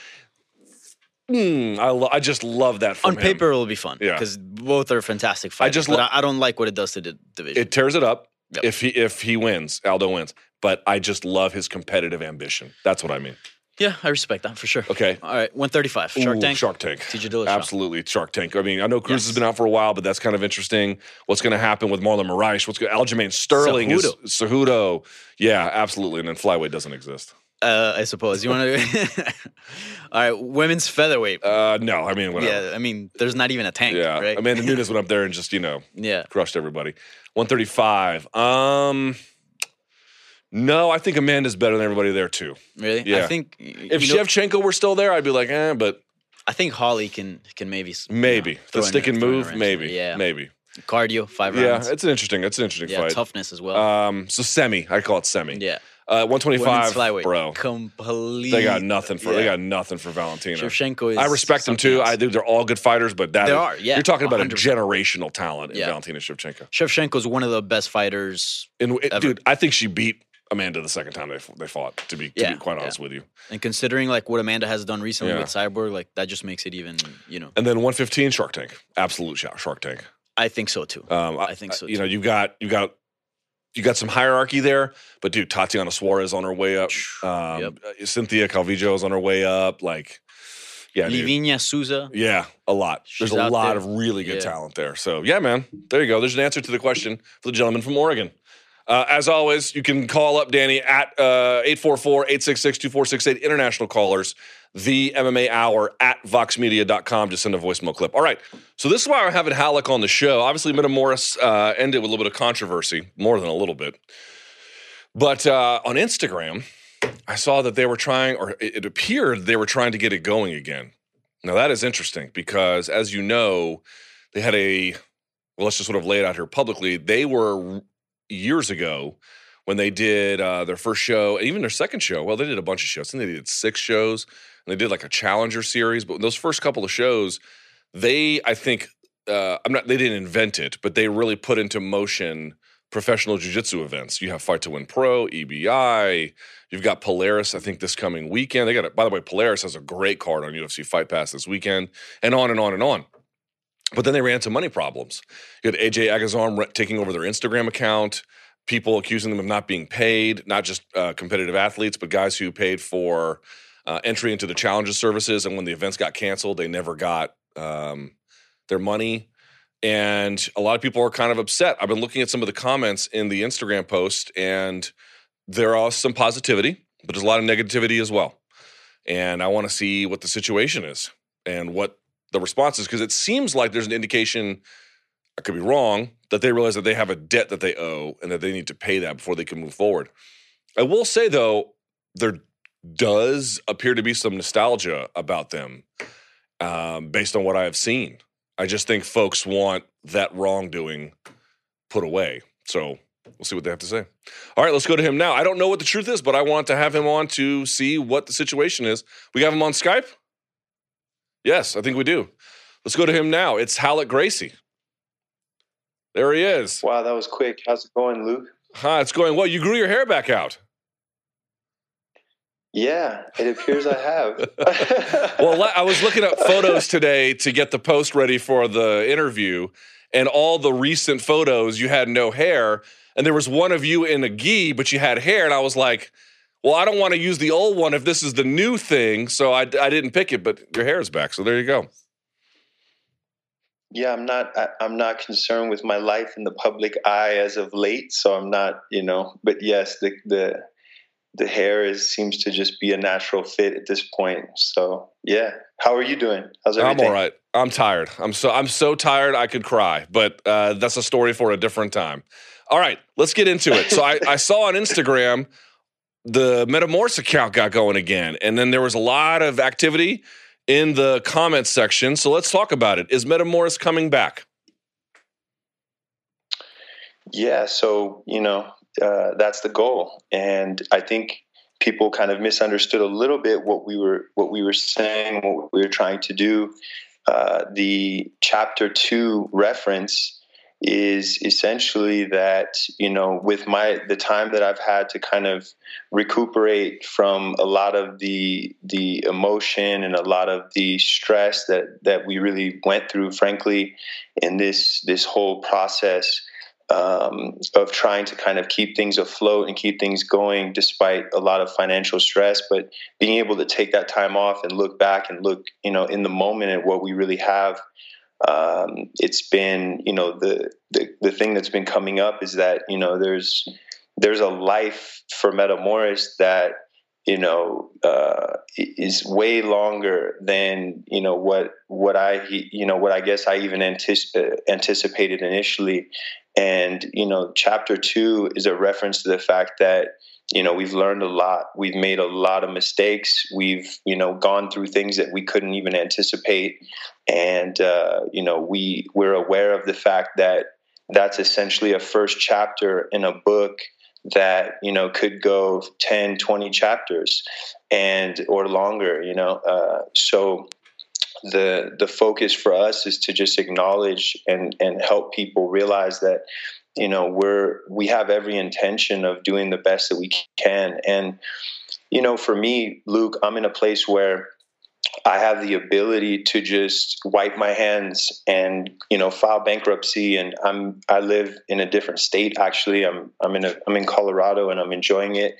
Mm, I lo- I just love that from On him. Paper, it'll be fun because yeah. both are fantastic fights. I just lo- but I, I don't like what it does to the division. It tears it up. Yep. If he if he wins, Aldo wins. But I just love his competitive ambition. That's what I mean. Yeah, I respect that for sure. Okay. All right, one thirty-five. Shark Ooh, Tank. Shark Tank. T J Dillashaw. Absolutely, Shark Tank. I mean, I know Cruz yes. has been out for a while, but that's kind of interesting. What's going to happen with Marlon Moraes? What's going to Aljamain Sterling? Cejudo. Is Cejudo. Yeah, absolutely. And then flyweight doesn't exist. Uh, I suppose. You want to All right, women's featherweight. Uh, no, I mean, whatever. Yeah, I mean, there's not even a tank, yeah. right? Amanda Nunes went up there and just, you know, yeah. crushed everybody. one thirty-five. Um... No, I think Amanda's better than everybody there, too. Really? Yeah. I think... If know, Shevchenko were still there, I'd be like, eh, but... I think Holly can can maybe... Maybe. You know, the stick and move, maybe. Yeah. Maybe. Cardio, five yeah, rounds. Yeah, it's an interesting, it's an interesting yeah, fight. Yeah, toughness as well. Um, so semi. I call it semi. Yeah. Uh, one twenty-five, flyweight, bro. Complete. They got nothing for yeah. they got nothing for Valentina. Shevchenko is I respect them too. Else. I think they're all good fighters, but that they is, are. Yeah, you're talking about one hundred percent. A generational talent in yeah. Valentina Shevchenko. Shevchenko's one of the best fighters. And it, dude, I think she beat Amanda the second time they they fought. To be to yeah, be quite honest yeah. with you, and considering like what Amanda has done recently yeah. with Cyborg, like that just makes it even you know. And then one fifteen Shark Tank, absolute Shark Tank. I think so too. Um, I, I think so. I, you too. know, you got you got. You got some hierarchy there, but dude, Tatiana Suarez on her way up. Um, yep. Cynthia Calvillo is on her way up. Like, yeah, Livinha Souza. Yeah, a lot. She's There's a lot there. of really good yeah. talent there. So, yeah, man, there you go. There's an answer to the question for the gentleman from Oregon. Uh, as always, you can call up Danny at uh, eight four four, eight six six, two four six eight, international callers, the M M A Hour at vox media dot com. Just send a voicemail clip. All right, so this is why we're having Hallek on the show. Obviously, Metamoris uh, ended with a little bit of controversy, more than a little bit. But uh, on Instagram, I saw that they were trying, or it appeared they were trying to get it going again. Now, that is interesting because, as you know, they had a, well, let's just sort of lay it out here publicly. They were... years ago when they did uh, their first show, and even their second show. Well, they did a bunch of shows. I think they did six shows, and they did like a challenger series. But those first couple of shows, they, I think, uh, I'm not, they didn't invent it, but they really put into motion professional jiu-jitsu events. You have Fight to Win Pro, E B I. You've got Polaris, I think, this coming weekend. They got it. By the way, Polaris has a great card on U F C Fight Pass this weekend, and on and on and on. But then they ran into money problems. You had A J Agazarm taking over their Instagram account, people accusing them of not being paid, not just uh, competitive athletes, but guys who paid for uh, entry into the challenges services. And when the events got canceled, they never got um, their money. And a lot of people are kind of upset. I've been looking at some of the comments in the Instagram post, and there are some positivity, but there's a lot of negativity as well. And I want to see what the situation is and what the response is, because it seems like there's an indication, I could be wrong, that they realize that they have a debt that they owe and that they need to pay that before they can move forward. I will say, though, there does appear to be some nostalgia about them um, based on what I have seen. I just think folks want that wrongdoing put away. So we'll see what they have to say. All right, let's go to him now. I don't know what the truth is, but I want to have him on to see what the situation is. We have him on Skype? Yes, I think we do. Let's go to him now. It's Hallek Gracie. There he is. Wow, that was quick. How's it going, Luke? Huh, it's going well. You grew your hair back out. Yeah, it appears I have. Well, I was looking up photos today to get the post ready for the interview, and all the recent photos, you had no hair, and there was one of you in a gi, but you had hair, and I was like, well, I don't want to use the old one if this is the new thing, so I, I didn't pick it, but your hair is back, so there you go. Yeah, I'm not. I, I'm not concerned with my life in the public eye as of late, so I'm not, you know, but yes, the the... The hair is seems to just be a natural fit at this point. So yeah, how are you doing? How's everything? I'm all right. I'm tired. I'm so I'm so tired I could cry. But uh, that's a story for a different time. All right, let's get into it. So I, I saw on Instagram the Metamoris account got going again, and then there was a lot of activity in the comments section. So let's talk about it. Is Metamoris coming back? Yeah. So you know. Uh, that's the goal, and I think people kind of misunderstood a little bit what we were what we were saying, what we were trying to do. Uh, the chapter two reference is essentially that, you know, with my the time that I've had to kind of recuperate from a lot of the the emotion and a lot of the stress that that we really went through, frankly, in this this whole process. Um, of trying to kind of keep things afloat and keep things going despite a lot of financial stress, but being able to take that time off and look back and look, you know, in the moment at what we really have. Um, it's been, you know, the, the, the thing that's been coming up is that, you know, there's, there's a life for Metamoris that, you know, uh, is way longer than, you know, what, what I, you know, what I guess I even anticip- anticipated initially. And, you know, chapter two is a reference to the fact that, you know, we've learned a lot. We've made a lot of mistakes. We've, you know, gone through things that we couldn't even anticipate. And, uh, you know, we, we're aware of the fact that that's essentially a first chapter in a book that, you know, could go ten, twenty chapters and or longer, you know. Uh, so... The the focus for us is to just acknowledge and, and help people realize that, you know, we're we have every intention of doing the best that we can. And, you know, for me, Luke, I'm in a place where I have the ability to just wipe my hands and, you know, file bankruptcy. And I'm I live in a different state. Actually, I'm I'm in a I'm in Colorado and I'm enjoying it.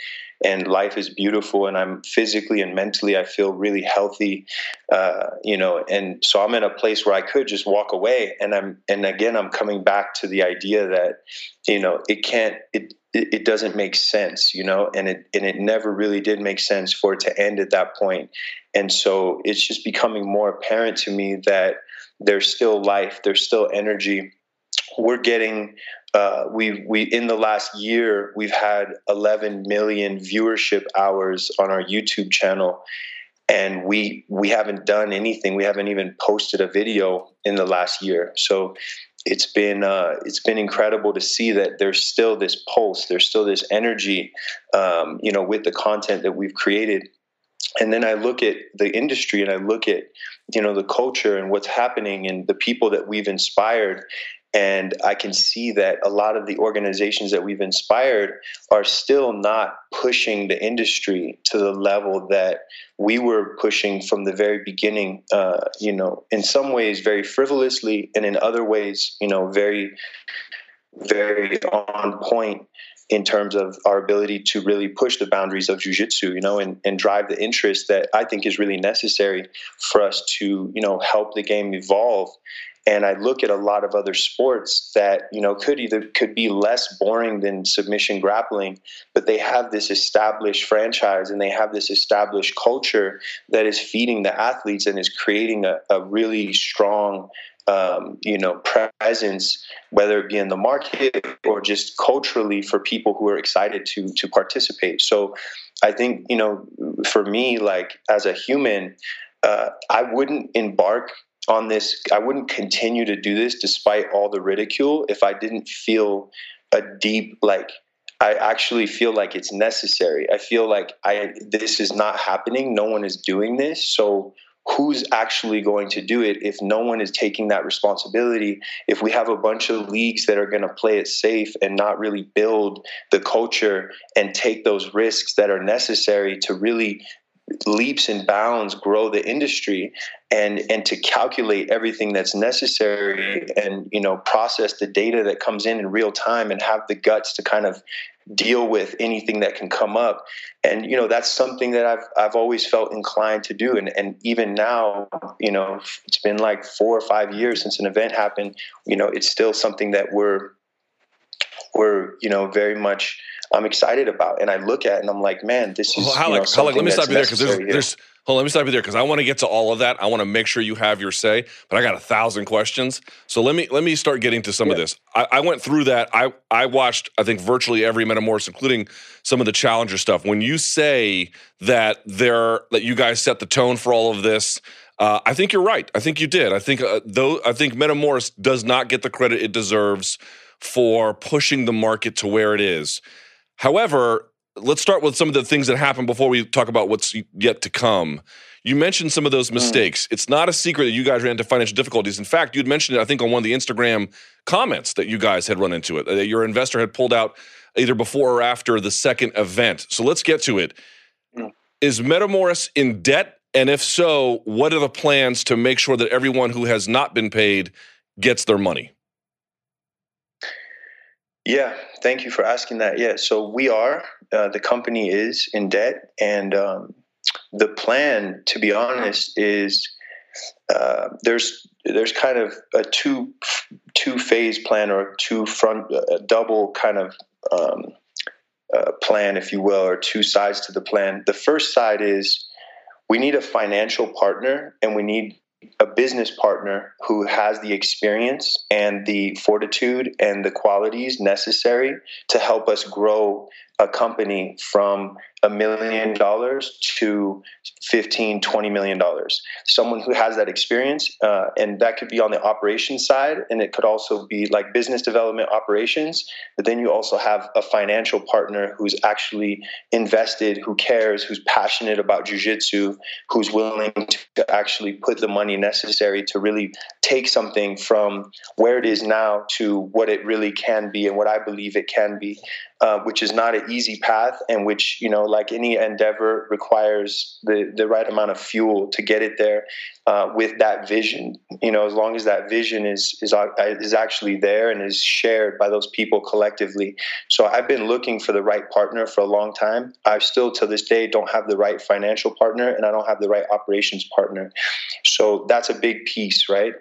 And life is beautiful, and I'm physically and mentally, I feel really healthy, uh, you know, and so I'm in a place where I could just walk away. And I'm, and again, I'm coming back to the idea that, you know, it can't, it, it, it doesn't make sense, you know, and it, and it never really did make sense for it to end at that point. And so it's just becoming more apparent to me that there's still life, there's still energy. We're getting, uh, we, we, in the last year, we've had eleven million viewership hours on our YouTube channel, and we, we haven't done anything. We haven't even posted a video in the last year. So it's been, uh, it's been incredible to see that there's still this pulse, there's still this energy, um, you know, with the content that we've created. And then I look at the industry and I look at, you know, the culture and what's happening and the people that we've inspired. And I can see that a lot of the organizations that we've inspired are still not pushing the industry to the level that we were pushing from the very beginning, uh, you know, in some ways very frivolously, and in other ways, you know, very, very on point in terms of our ability to really push the boundaries of jiu-jitsu, you know, and, and drive the interest that I think is really necessary for us to, you know, help the game evolve. And I look at a lot of other sports that, you know, could either could be less boring than submission grappling, but they have this established franchise and they have this established culture that is feeding the athletes and is creating a, a really strong, um, you know, presence, whether it be in the market or just culturally for people who are excited to to participate. So I think, you know, for me, like as a human, uh, I wouldn't embark on this, I wouldn't continue to do this despite all the ridicule if I didn't feel a deep, like, I actually feel like it's necessary. I feel like I this is not happening. No one is doing this. So who's actually going to do it if no one is taking that responsibility? If we have a bunch of leagues that are going to play it safe and not really build the culture and take those risks that are necessary to really leaps and bounds grow the industry, and and to calculate everything that's necessary and, you know, process the data that comes in in real time and have the guts to kind of deal with anything that can come up. And, you know, that's something that I've I've always felt inclined to do. And and even now, you know, it's been like four or five years since an event happened. You know, it's still something that we're we're, you know, very much I'm excited about, and I look at it and I'm like, man, this is, well, Hallek, you know, something Hallek, let me stop you there because there's, there's hold on, let me stop you there because I want to get to all of that. I want to make sure you have your say, but I got a thousand questions. So let me let me start getting to some yeah. of this. I, I went through that. I I watched I think virtually every Metamoris, including some of the Challenger stuff. When you say that there that you guys set the tone for all of this, uh, I think you're right. I think you did. I think uh, though I think Metamoris does not get the credit it deserves for pushing the market to where it is. However, let's start with some of the things that happened before we talk about what's yet to come. You mentioned some of those mistakes. Mm. It's not a secret that you guys ran into financial difficulties. In fact, you'd mentioned it, I think, on one of the Instagram comments that you guys had run into it, that your investor had pulled out either before or after the second event. So let's get to it. Mm. Is Metamoris in debt? And if so, what are the plans to make sure that everyone who has not been paid gets their money? Yeah, thank you for asking that. Yeah, so we are, uh, the company is in debt, and um, the plan, to be honest, is uh, there's there's kind of a two two phase plan, or two front uh, double kind of um, uh, plan, if you will, or two sides to the plan. The first side is we need a financial partner, and we need a business partner who has the experience and the fortitude and the qualities necessary to help us grow a company from a million dollars to fifteen, twenty million dollars. Someone who has that experience, uh, and that could be on the operations side, and it could also be like business development operations, but then you also have a financial partner who's actually invested, who cares, who's passionate about jiu-jitsu, who's willing to actually put the money necessary to really take something from where it is now to what it really can be and what I believe it can be. Uh, which is not an easy path, and which, you know, like any endeavor, requires the, the right amount of fuel to get it there, uh, with that vision. You know, as long as that vision is is is actually there and is shared by those people collectively. So I've been looking for the right partner for a long time. I still, to this day, don't have the right financial partner, and I don't have the right operations partner. So that's a big piece, right?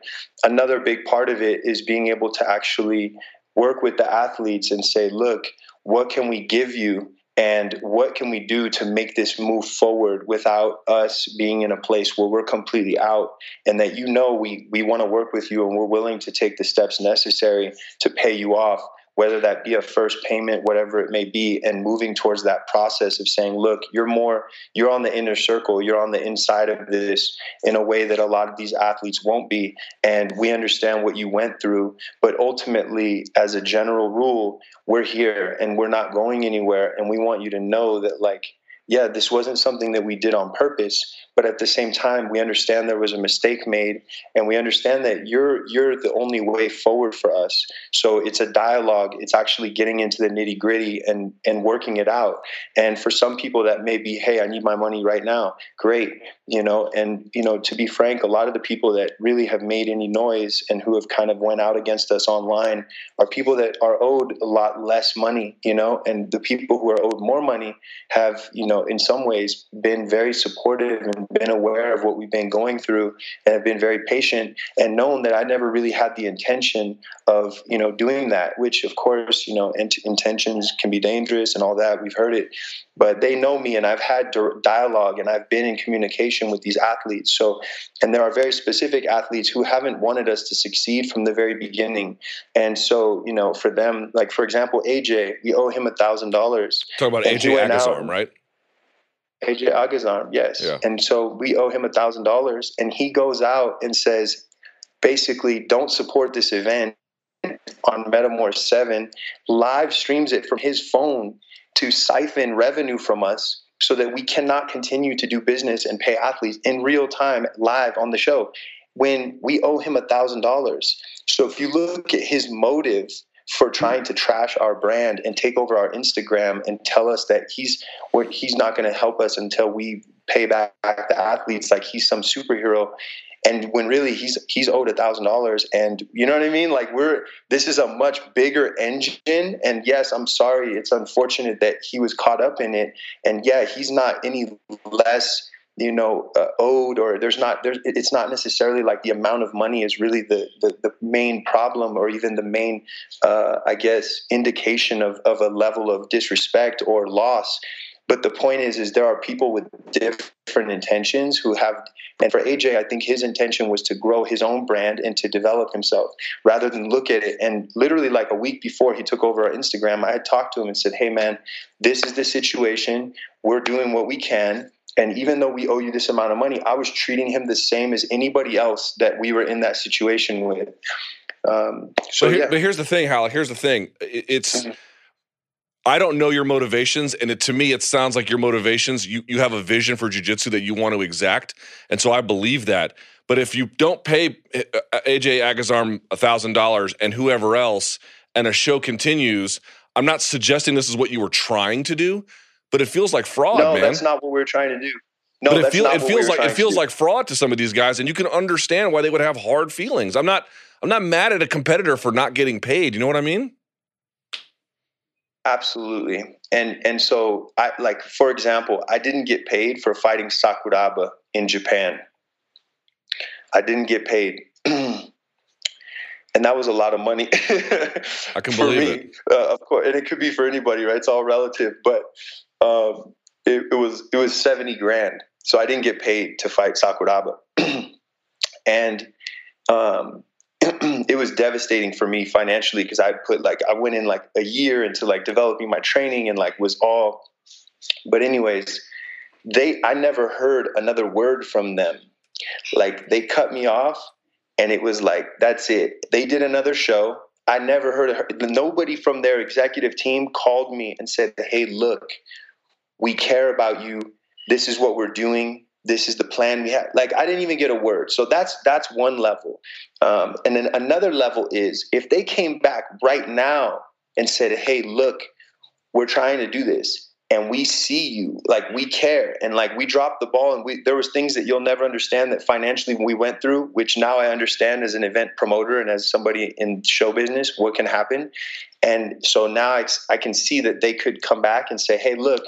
Another big part of it is being able to actually work with the athletes and say, look, what can we give you, and what can we do to make this move forward without us being in a place where we're completely out, and that, you know, we, we want to work with you and we're willing to take the steps necessary to pay you off, whether that be a first payment, whatever it may be, and moving towards that process of saying, look, you're more, you're on the inner circle, you're on the inside of this in a way that a lot of these athletes won't be, and we understand what you went through, but ultimately, as a general rule, we're here and we're not going anywhere. And we want you to know that, like, yeah, this wasn't something that we did on purpose, but at the same time, we understand there was a mistake made, and we understand that you're you're the only way forward for us. So it's a dialogue. It's actually getting into the nitty-gritty and, and working it out. And for some people that may be, hey, I need my money right now. Great. You know, and, you know, to be frank, a lot of the people that really have made any noise and who have kind of went out against us online are people that are owed a lot less money, you know, and the people who are owed more money have, you know, in some ways been very supportive and been aware of what we've been going through and have been very patient and known that I never really had the intention of, you know, doing that, which of course, you know, int- intentions can be dangerous and all that. We've heard it. But they know me, and I've had dialogue, and I've been in communication with these athletes. So, and there are very specific athletes who haven't wanted us to succeed from the very beginning. And so, you know, for them, like, for example, A J, we owe him one thousand dollars. Talk about and A J Agazarm, right? A J Agazarm, yes. Yeah. And so we owe him one thousand dollars, and he goes out and says, basically, don't support this event on Metamoris seven, live streams it from his phone to siphon revenue from us so that we cannot continue to do business and pay athletes in real time live on the show when we owe him one thousand dollars. So if you look at his motive for trying to trash our brand and take over our Instagram and tell us that he's he's not going to help us until we pay back the athletes like he's some superhero, and when really he's he's owed a thousand dollars, and you know what I mean? Like we're this is a much bigger engine. And yes, I'm sorry, it's unfortunate that he was caught up in it. And yeah, he's not any less, you know, uh, owed, or there's not there's it's not necessarily like the amount of money is really the the, the main problem, or even the main uh, I guess indication of of a level of disrespect or loss. But the point is, is there are people with different intentions who have, and for A J, I think his intention was to grow his own brand and to develop himself rather than look at it. And literally like a week before he took over our Instagram, I had talked to him and said, hey man, this is the situation. We're doing what we can. And even though we owe you this amount of money, I was treating him the same as anybody else that we were in that situation with. Um, so, but, here, yeah. but here's the thing, Hallek, here's the thing. It's, mm-hmm. I don't know your motivations, and it, to me, it sounds like your motivations, you, you have a vision for jiu-jitsu that you want to exact, and so I believe that. But if you don't pay A J Agazarm one thousand dollars and whoever else, and a show continues, I'm not suggesting this is what you were trying to do, but it feels like fraud, no, man. No, that's not what we're trying to do. No, but that's feel, not what feels we're like, it feels to like fraud to some of these guys, and you can understand why they would have hard feelings. I'm not, I'm not mad at a competitor for not getting paid. You know what I mean? Absolutely. And and so, I like, for example, I didn't get paid for fighting Sakuraba in Japan. I didn't get paid. And that was a lot of money. I can believe me. it. Uh, of course. And it could be for anybody, right? It's all relative. But um, it, it was it was seventy grand. So I didn't get paid to fight Sakuraba. and um it was devastating for me financially because I put like I went in like a year into like developing my training and like was all. But anyways, they I never heard another word from them. Like they cut me off, and it was like that's it. They did another show. I never heard of her. Nobody from their executive team called me and said, "Hey, look, we care about you. This is what we're doing. This is the plan we have." Like, I didn't even get a word. So that's that's one level. Um, and then another level is if they came back right now and said, hey, look, we're trying to do this and we see you, like we care. And like we dropped the ball and we there was things that you'll never understand that financially we went through, which now I understand as an event promoter and as somebody in show business, what can happen. And so now I, I can see that they could come back and say, hey, look,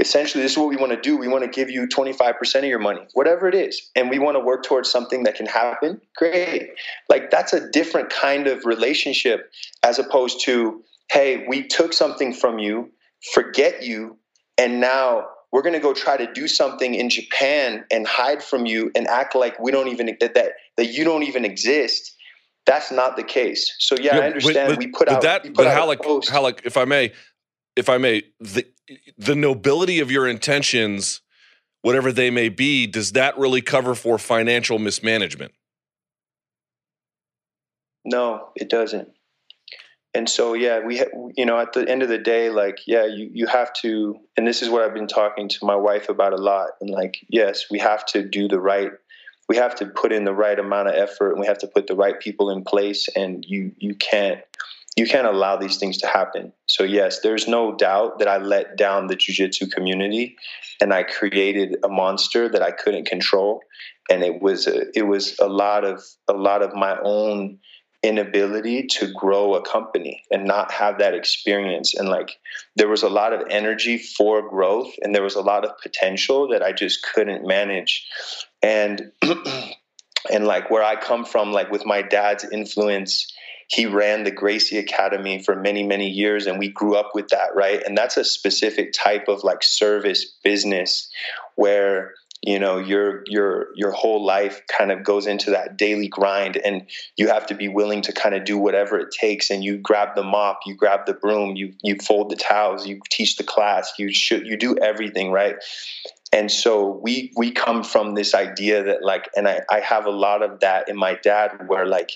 essentially, this is what we want to do. We want to give you twenty-five percent of your money, whatever it is. And we want to work towards something that can happen. Great. Like that's a different kind of relationship as opposed to, hey, we took something from you, forget you, and now we're going to go try to do something in Japan and hide from you and act like we don't even, that, that, that you don't even exist. That's not the case. So yeah, yeah I understand but, we put but out, that, we put but out Hallek, a post. Hallek, if I may, if I may, the, the nobility of your intentions, whatever they may be, does that really cover for financial mismanagement? No, it doesn't. And so, yeah, we, ha- you know, at the end of the day, like, yeah, you, you have to, and this is what I've been talking to my wife about a lot. And like, yes, we have to do the right, we have to put in the right amount of effort, and we have to put the right people in place. And you, you can't, you can't allow these things to happen. So yes, there's no doubt that I let down the jiu-jitsu community, and I created a monster that I couldn't control. And it was, a, it was a lot of, a lot of my own inability to grow a company and not have that experience. And like, there was a lot of energy for growth, and there was a lot of potential that I just couldn't manage. And, and like where I come from, like with my dad's influence, he ran the Gracie Academy for many, many years, and we grew up with that, right? And that's a specific type of like service business where, you know, your, your, your whole life kind of goes into that daily grind, and you have to be willing to kind of do whatever it takes. And you grab the mop, you grab the broom, you, you fold the towels, you teach the class, you should, you do everything, right? And so we, we come from this idea that like, and I, I have a lot of that in my dad, where like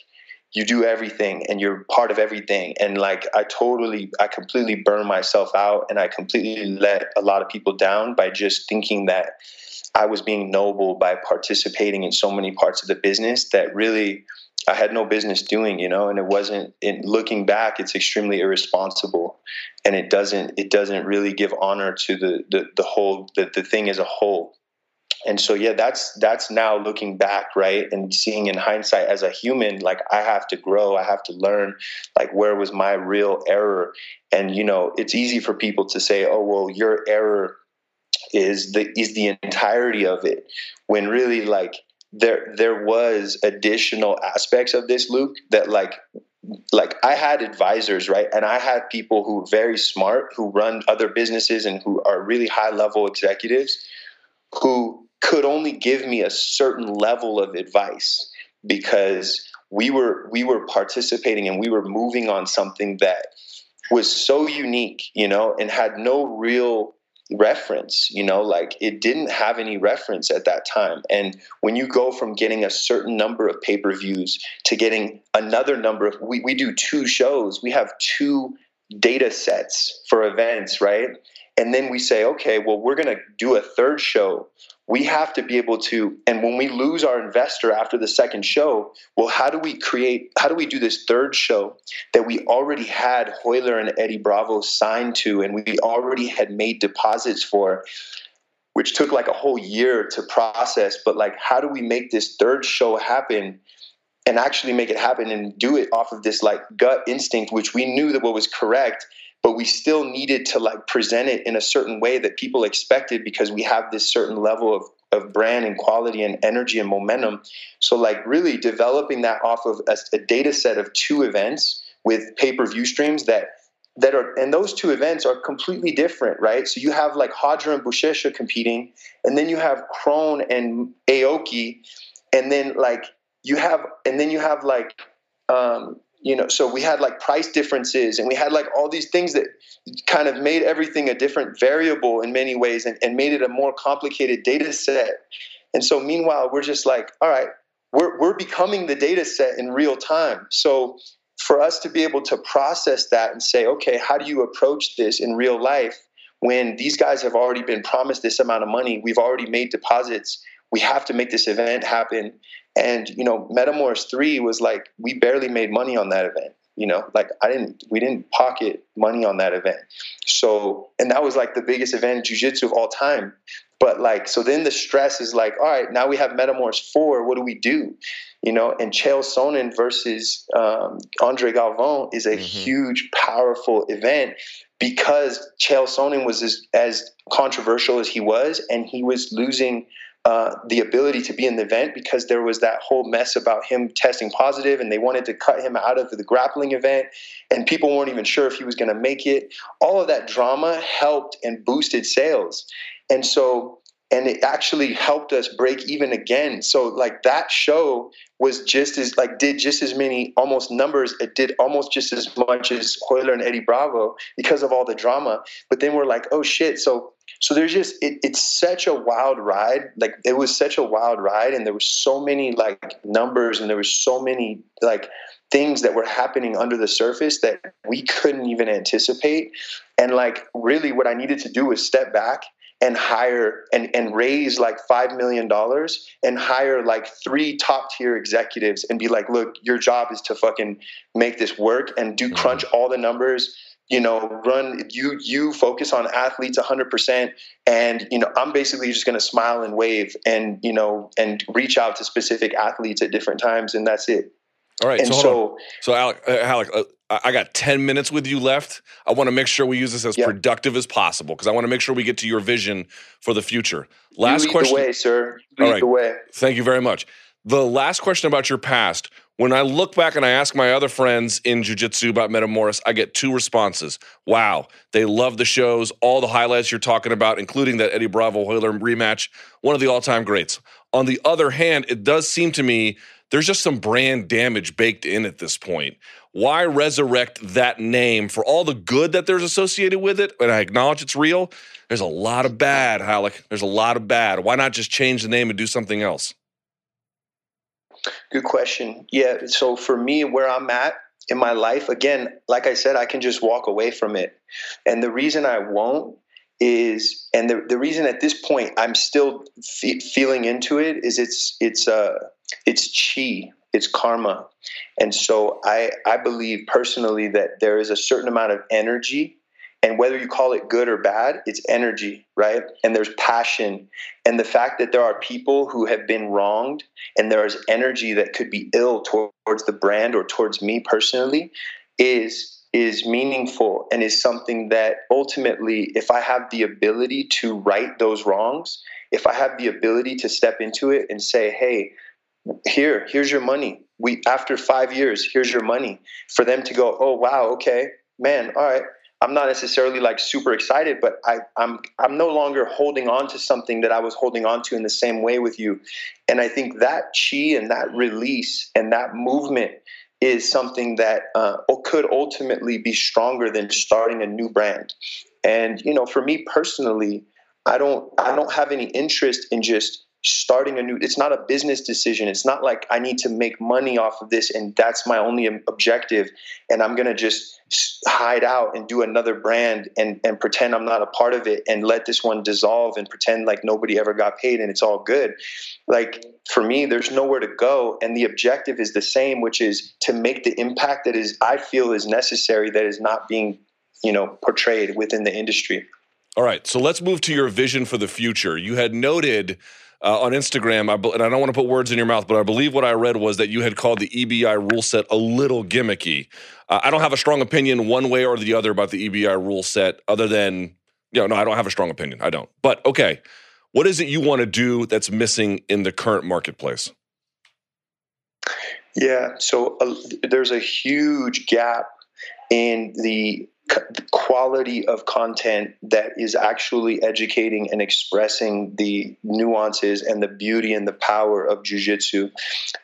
you do everything and you're part of everything. And like, I totally, I completely burned myself out, and I completely let a lot of people down by just thinking that I was being noble by participating in so many parts of the business that really I had no business doing, you know. And it wasn't, in looking back, it's extremely irresponsible, and it doesn't, it doesn't really give honor to the, the, the whole, the, the thing as a whole. And so, yeah, that's, that's now looking back, right, and seeing in hindsight as a human, like I have to grow, I have to learn, like where was my real error? And, you know, it's easy for people to say, oh, well, your error is the is the entirety of it, when really like there there was additional aspects of this, Luke, that like like I had advisors, right? And I had people who are very smart, who run other businesses and who are really high level executives, who could only give me a certain level of advice, because we were we were participating and we were moving on something that was so unique, you know, and had no real reference, you know, like it didn't have any reference at that time. And when you go from getting a certain number of pay-per-views to getting another number of, we, we do two shows, we have two data sets for events, right? And then we say, okay, well, we're going to do a third show. We have to be able to, and when we lose our investor after the second show, well, how do we create, how do we do this third show that we already had Royler and Eddie Bravo signed to, and we already had made deposits for, which took like a whole year to process. But like, how do we make this third show happen and actually make it happen and do it off of this like gut instinct, which we knew that what was correct, but we still needed to like present it in a certain way that people expected, because we have this certain level of, of brand and quality and energy and momentum. So like really developing that off of a, a data set of two events with pay-per-view streams that, that are, and those two events are completely different, right? So you have like Hodger and Bushesha competing, and then you have Krohn and Aoki, and then like you have, and then you have like, um, you know, so we had like price differences, and we had like all these things that kind of made everything a different variable in many ways, and, and made it a more complicated data set. And so meanwhile, we're just like, all right, we're, we're becoming the data set in real time. So for us to be able to process that and say, okay, how do you approach this in real life when these guys have already been promised this amount of money? We've already made deposits. We have to make this event happen. And, you know, Metamoris three was like, we barely made money on that event. You know, like I didn't, we didn't pocket money on that event. So, and that was like the biggest event in jiu-jitsu of all time. But like, so then the stress is like, all right, now we have Metamoris four. What do we do? You know, and Chael Sonnen versus um, Andre Galvão is a mm-hmm. huge, powerful event, because Chael Sonnen was as, as controversial as he was, and he was losing Uh, the ability to be in the event because there was that whole mess about him testing positive, and they wanted to cut him out of the grappling event, and people weren't even sure if he was going to make it. All of that drama helped and boosted sales. And so, and it actually helped us break even again. So like that show was just as like, did just as many almost numbers. It did almost just as much as Royler and Eddie Bravo because of all the drama. But then we're like, oh shit. So So there's just, it, it's such a wild ride. Like, it was such a wild ride, and there were so many like numbers, and there were so many like things that were happening under the surface that we couldn't even anticipate. And like, really what I needed to do was step back and hire and, and raise like five million dollars and hire like three top tier executives and be like, look, your job is to fucking make this work and do crunch all the numbers, you know, run, you, you focus on athletes a hundred percent. And, you know, I'm basically just going to smile and wave and, you know, and reach out to specific athletes at different times. And that's it. All right. And so, so, so Alec, uh, Alec uh, I got ten minutes with you left. I want to make sure we use this as yeah. productive as possible, because I want to make sure we get to your vision for the future. Last you lead question. The way, sir. You lead all right. the way. Thank you very much. The last question about your past. When I look back and I ask my other friends in jiu-jitsu about Metamoris, I get two responses. Wow, they love the shows, all the highlights you're talking about, including that Eddie Bravo Royler rematch, one of the all-time greats. On the other hand, it does seem to me there's just some brand damage baked in at this point. Why resurrect that name for all the good that there's associated with it? And I acknowledge it's real. There's a lot of bad, Hallek. There's a lot of bad. Why not just change the name and do something else? Good question. Yeah. So for me, where I'm at in my life, again, like I said, I can just walk away from it. And the reason I won't is, and the, the reason at this point I'm still fe- feeling into it is it's, it's, uh, it's chi, it's karma. And so I, I believe personally that there is a certain amount of energy, and whether you call it good or bad, it's energy, right? And there's passion. And the fact that there are people who have been wronged, and there is energy that could be ill towards the brand or towards me personally, is is meaningful and is something that ultimately, if I have the ability to right those wrongs, if I have the ability to step into it and say, hey, here, here's your money. We, after five years, here's your money. For them to go, oh, wow, okay, man, all right. I'm not necessarily like super excited, but I, I'm I'm no longer holding on to something that I was holding on to in the same way with you. And I think that chi and that release and that movement is something that uh, could ultimately be stronger than starting a new brand. And, you know, for me personally, I don't I don't have any interest in just starting a new, it's not a business decision. It's not like I need to make money off of this and that's my only objective, and I'm going to just hide out and do another brand and, and pretend I'm not a part of it and let this one dissolve and pretend like nobody ever got paid and it's all good. Like, for me, there's nowhere to go. And the objective is the same, which is to make the impact that is, I feel is necessary, that is not being, you know, portrayed within the industry. All right. So let's move to your vision for the future. You had noted Uh, on Instagram, I be- and I don't want to put words in your mouth, but I believe what I read was that you had called the E B I rule set a little gimmicky. Uh, I don't have a strong opinion one way or the other about the E B I rule set other than, you know, no, I don't have a strong opinion. I don't. But, okay, what is it you want to do that's missing in the current marketplace? Yeah, so uh, there's a huge gap in the the quality of content that is actually educating and expressing the nuances and the beauty and the power of jiu-jitsu.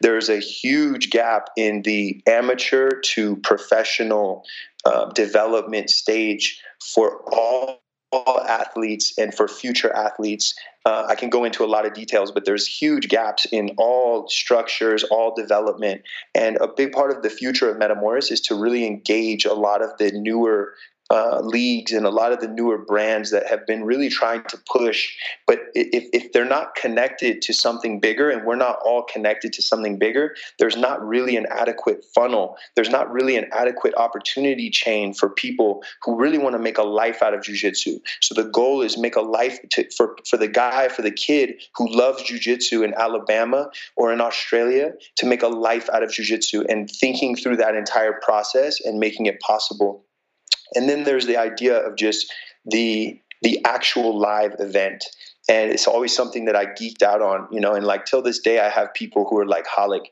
There is a huge gap in the amateur to professional uh, development stage for all, all athletes and for future athletes. Uh, I can go into a lot of details, but there's huge gaps in all structures, all development. And a big part of the future of Metamoris is to really engage a lot of the newer uh, leagues and a lot of the newer brands that have been really trying to push. But if, if they're not connected to something bigger, and we're not all connected to something bigger, there's not really an adequate funnel. There's not really an adequate opportunity chain for people who really want to make a life out of jiu-jitsu. So the goal is make a life to, for, for the guy, for the kid who loves jiu-jitsu in Alabama or in Australia, to make a life out of jiu-jitsu, and thinking through that entire process and making it possible. And then there's the idea of just the the actual live event. And it's always something that I geeked out on, you know, and like till this day I have people who are like, Hallek,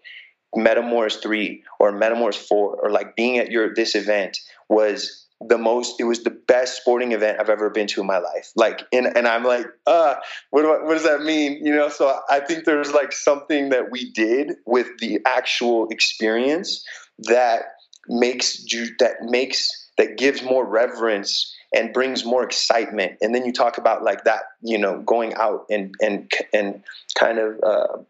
Metamoris three or Metamoris four, or like being at your this event was the most, it was the best sporting event I've ever been to in my life. Like, and, and I'm like, uh, what, do I, what does that mean? You know? So I think there's like something that we did with the actual experience that makes, that makes, that gives more reverence and brings more excitement. And then you talk about like that, you know, going out and, and, and kind of, uh,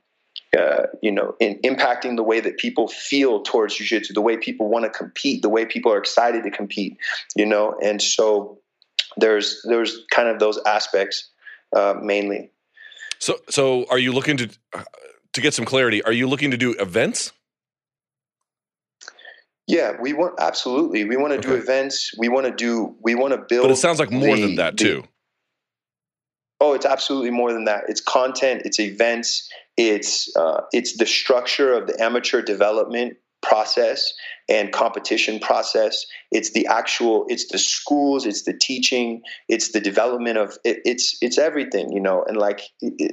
Uh, you know, in impacting the way that people feel towards jiu-jitsu, the way people want to compete, the way people are excited to compete, you know. And so there's there's kind of those aspects uh, mainly. So so are you looking to to get some clarity? Are you looking to do events? Yeah, we want absolutely. We want to okay. do events. We want to do. We want to build. But it sounds like more the, than that the, too. Oh, it's absolutely more than that. It's content. It's events. It's uh, it's the structure of the amateur development process and competition process. It's the actual. It's the schools. It's the teaching. It's the development of. It, it's it's everything, you know. And like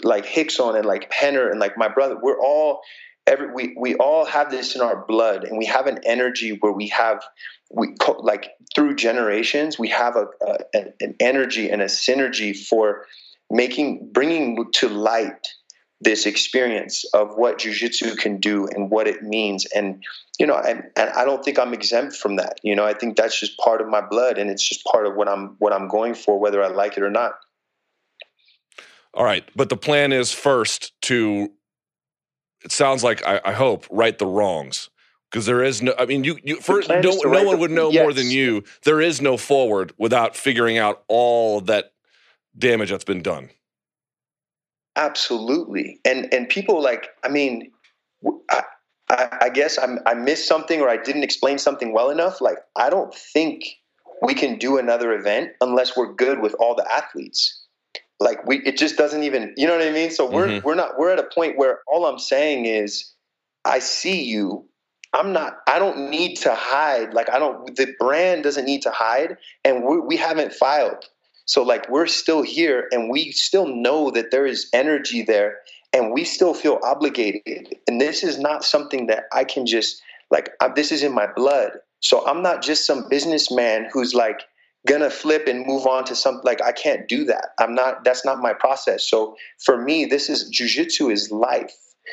like Hickson and like Penner and like my brother, we're all every we we all have this in our blood, and we have an energy where we have. We like through generations, we have a, a an energy and a synergy for making bringing to light this experience of what jiu-jitsu can do and what it means. And, you know, I, and I don't think I'm exempt from that. You know, I think that's just part of my blood, and it's just part of what I'm, what I'm going for, whether I like it or not. All right. But the plan is first to, it sounds like, I, I hope, right the wrongs. Cause there is no, I mean, you, you first don't, no one the, would know yes. more than you. There is no forward without figuring out all that damage that's been done. Absolutely. And, and people like, I mean, I, I, I guess I'm, I missed something, or I didn't explain something well enough. Like, I don't think we can do another event unless we're good with all the athletes. Like we, it just doesn't even, you know what I mean? So we're, mm-hmm. we're not, we're at a point where all I'm saying is I see you. I'm not, I don't need to hide. Like I don't, the brand doesn't need to hide, and we, we haven't filed. So like we're still here, and we still know that there is energy there, and we still feel obligated. And this is not something that I can just like, I, this is in my blood. So I'm not just some businessman who's like gonna flip and move on to something. Like I can't do that. I'm not, that's not my process. So for me, this is, jiu-jitsu is life.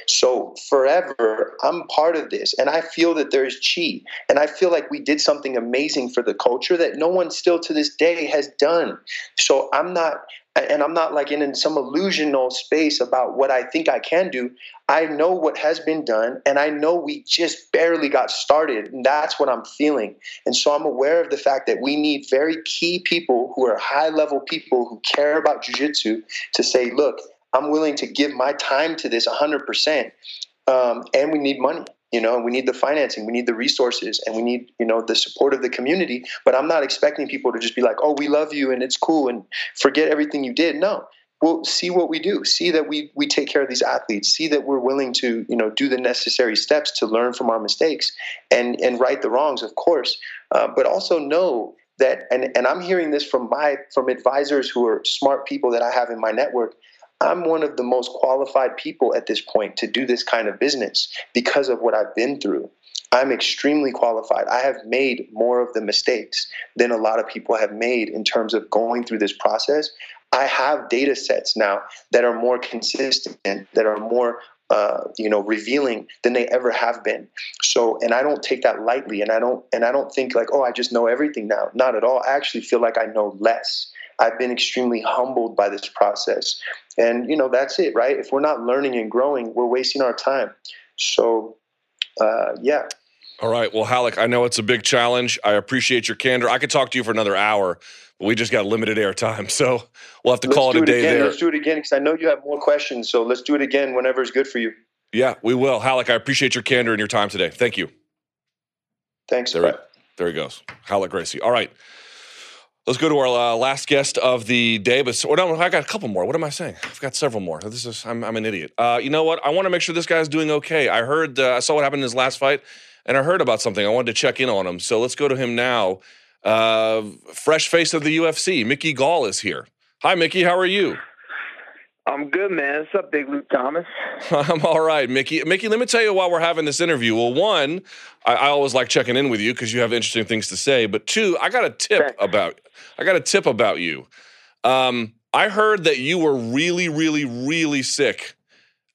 So forever, I'm part of this, and I feel that there is chi, and I feel like we did something amazing for the culture that no one still to this day has done. So I'm not, and I'm not like in, in some illusional space about what I think I can do. I know what has been done, and I know we just barely got started, and that's what I'm feeling. And so I'm aware of the fact that we need very key people who are high-level people who care about jiu-jitsu to say, look, I'm willing to give my time to this one hundred percent, um, and we need money, you know, and we need the financing, we need the resources, and we need, you know, the support of the community. But I'm not expecting people to just be like, oh, we love you and it's cool and forget everything you did. No, we'll see what we do. See that we we take care of these athletes. See that we're willing to, you know, do the necessary steps to learn from our mistakes and, and right the wrongs, of course, uh, but also know that, and, and I'm hearing this from my, from advisors who are smart people that I have in my network, I'm one of the most qualified people at this point to do this kind of business because of what I've been through. I'm extremely qualified. I have made more of the mistakes than a lot of people have made in terms of going through this process. I have data sets now that are more consistent, that are more uh, you know, revealing than they ever have been. So, and I don't take that lightly, and I don't, and I don't think like, oh, I just know everything now. Not at all. I actually feel like I know less. I've been extremely humbled by this process. And, you know, that's it, right? If we're not learning and growing, we're wasting our time. So, uh, yeah. All right. Well, Hallek, I know it's a big challenge. I appreciate your candor. I could talk to you for another hour, but we just got limited air time. So we'll have to let's call it a day again. there. Let's do it again, because I know you have more questions. So let's do it again whenever it's good for you. Yeah, we will. Hallek, I appreciate your candor and your time today. Thank you. Thanks. There, it, there he goes. Hallek Gracie. All right. Let's go to our uh, last guest of the day. But or no, I got a couple more. What am I saying? I've got several more. This is I'm, I'm an idiot. Uh, you know what? I want to make sure this guy's doing okay. I heard uh, I saw what happened in his last fight, and I heard about something. I wanted to check in on him. So let's go to him now. Uh, fresh face of the U F C, Mickey Gall is here. Hi, Mickey. How are you? I'm good, man. What's up, Big Luke Thomas? I'm all right, Mickey. Mickey, let me tell you why we're having this interview. Well, one, I, I always like checking in with you because you have interesting things to say. But two, I got a tip Thanks. about I got a tip about you. Um, I heard that you were really, really, really sick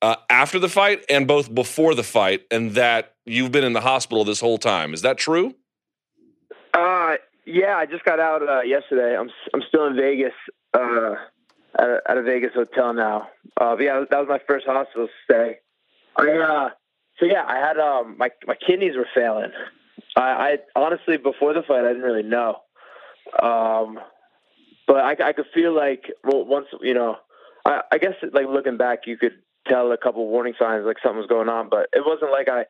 uh, after the fight and both before the fight, and that you've been in the hospital this whole time. Is that true? Uh, Yeah, I just got out uh, yesterday. I'm I'm still in Vegas, uh, at, a, at a Vegas hotel now. Uh, but yeah, that was my first hospital stay. I, uh, so yeah, I had um, my my kidneys were failing. I, I honestly, before the fight, I didn't really know. Um, but I, I could feel like, well, once, you know, I, I guess like looking back, you could tell a couple warning signs, like something was going on, but it wasn't like I,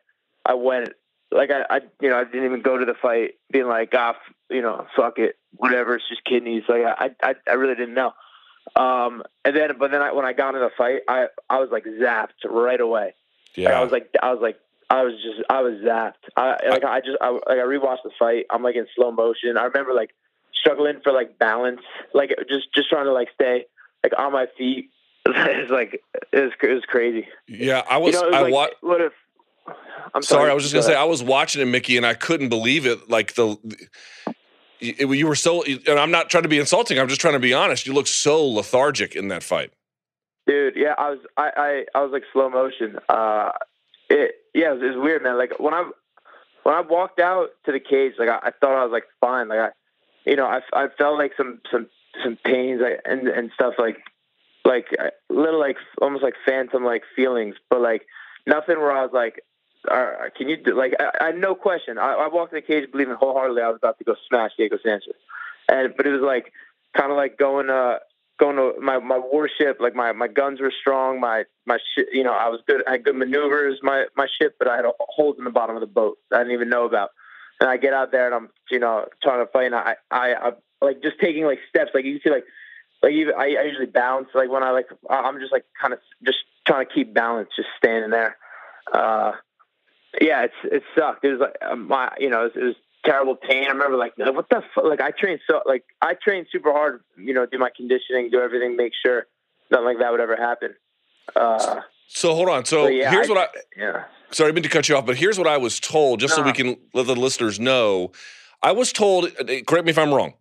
I went like I, I, you know, I didn't even go to the fight being like, ah, you know, fuck it, whatever. It's just kidneys. Like I, I, I really didn't know. Um, and then, but then I, when I got into the fight, I, I was like zapped right away. Yeah. Like, I was like, I was like, I was just, I was zapped. I like, I just, I, like, I rewatched the fight. I'm like in slow motion. I remember like struggling for like balance, like just, just trying to like stay like on my feet. It's like it was, it was crazy. Yeah, I was. You know, was I like, wa- What if? I'm sorry, sorry. I was just gonna go say ahead. I was watching it, Mickey, and I couldn't believe it. Like the, it, you were so. And I'm not trying to be insulting. I'm just trying to be honest. You looked so lethargic in that fight, dude. Yeah, I was. I I, I was like slow motion. Uh, it yeah, it was, it was weird, man. Like when I when I walked out to the cage, like I, I thought I was like fine. Like I, you know, I, I felt like some some some pains like, and and stuff like. Like little, like almost like phantom, like feelings, but like nothing where I was like, right, "Can you do?" Like I, I no question. I, I walked in the cage believing wholeheartedly I was about to go smash Diego Sanchez, and but it was like kind of like going, uh, going to my, my warship. Like my, my guns were strong. My my ship, you know, I was good. I had good maneuvers. My my ship, but I had a hole in the bottom of the boat I didn't even know about. And I get out there and I'm, you know, trying to fight. And I I, I like just taking like steps. Like you can see like. Like even I, I usually bounce. Like when I like, I'm just like kind of just trying to keep balance, just standing there. Uh, yeah, it's it sucked. It was like my, you know, it was, it was terrible pain. I remember like, what the fuck? Like I trained so, like I trained super hard. You know, do my conditioning, do everything, make sure nothing like that would ever happen. Uh, so hold on. So, so yeah, here's I, what I. Yeah. Sorry, I meant to cut you off, but here's what I was told, just no. so we can let the listeners know. I was told. Correct me if I'm wrong.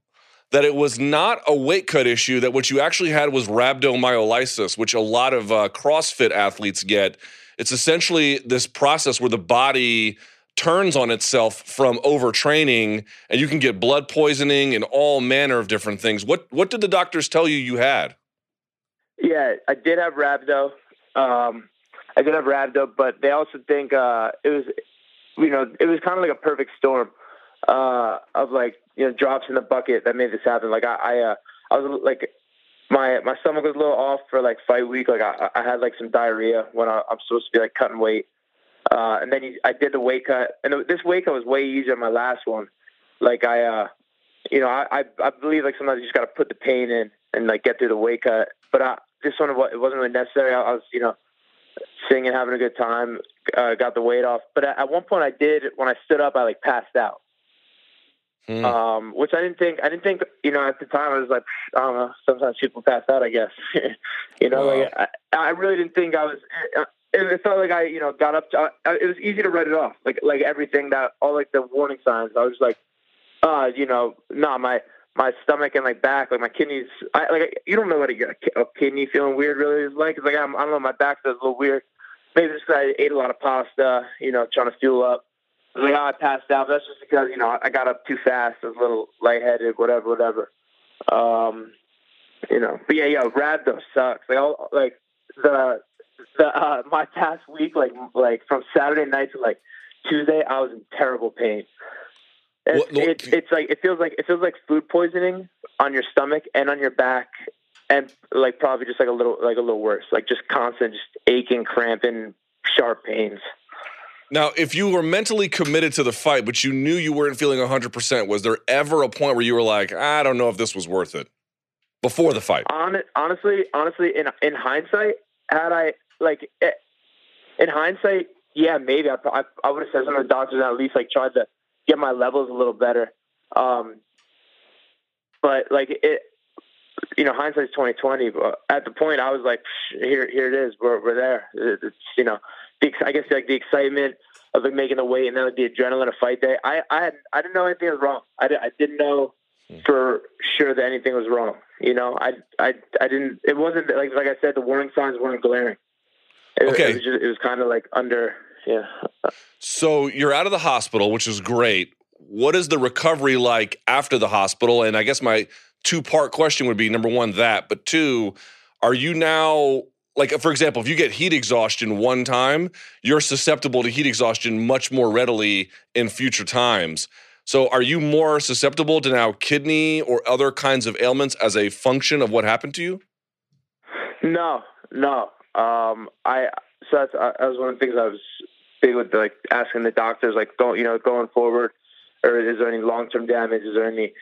That it was not a weight cut issue, that what you actually had was rhabdomyolysis, which a lot of uh, CrossFit athletes get. It's essentially this process where the body turns on itself from overtraining, and you can get blood poisoning and all manner of different things. What what did the doctors tell you you had? Yeah, I did have rhabdo. Um, I did have rhabdo, but they also think uh, it was, you know, it was kind of like a perfect storm uh, of like, you know, drops in the bucket that made this happen. Like I, I, uh, I was like, my, my stomach was a little off for like fight week. Like I, I had like some diarrhea when I, I'm supposed to be like cutting weight. Uh, and then he, I did the weight cut, and this weight cut was way easier than my last one. Like I, uh, you know, I, I, I believe like sometimes you just got to put the pain in and like get through the weight cut. But I, this one, it wasn't really necessary. I, I was, you know, singing, having a good time, uh, got the weight off. But at, at one point I did, when I stood up, I like passed out. Mm. Um, which I didn't think, I didn't think, you know, at the time I was like, I don't know, sometimes people pass out, I guess, you know, wow. like I, I really didn't think I was, it's not like I, you know, got up to, I, it was easy to write it off. Like, like everything that all like the warning signs, I was just like, uh, you know, nah, my, my stomach and like back, like my kidneys, I like, you don't know what a, a kidney feeling weird really is like. It's like, I'm, I don't know. My back feels a little weird. Maybe just 'cause I ate a lot of pasta, you know, trying to fuel up. Like how I passed out, but that's just because, you know, I got up too fast. I was a little lightheaded, whatever, whatever. Um, you know, but yeah, yo, rhabdo sucks. Like, all, like the the uh, my past week, like like from Saturday night to like Tuesday, I was in terrible pain. It's, what, what, it's, it's like it feels like it feels like food poisoning on your stomach and on your back, and like probably just like a little like a little worse. Like just constant, just aching, cramping, sharp pains. Now, if you were mentally committed to the fight, but you knew you weren't feeling one hundred percent, was there ever a point where you were like, I don't know if this was worth it before the fight? Honestly, honestly, in in hindsight, had I, like, in hindsight, yeah, maybe. I I, I would have said something to the doctors and at least, like, tried to get my levels a little better. Um, but, like, it, you know, hindsight's twenty twenty, but at the point, I was like, here here it is, we're, we're there. It's, you know. I guess like the excitement of like making the weight and then like the adrenaline of fight day. I I, had, I didn't know anything was wrong. I, I didn't know for sure that anything was wrong. You know, I I I didn't. It wasn't like like I said, the warning signs weren't glaring. It, okay, it was, just, it was kind of like under. Yeah. So you're out of the hospital, which is great. what is the recovery like after the hospital? And I guess my two-part question would be, number one, that, but two, are you now, like, for example, if you get heat exhaustion one time, you're susceptible to heat exhaustion much more readily in future times. So are you more susceptible to now kidney or other kinds of ailments as a function of what happened to you? No, no. Um, I so that's, I, that was one of the things I was big with, like asking the doctors, like, don't you know, going forward, or is there any long-term damage? Is there any?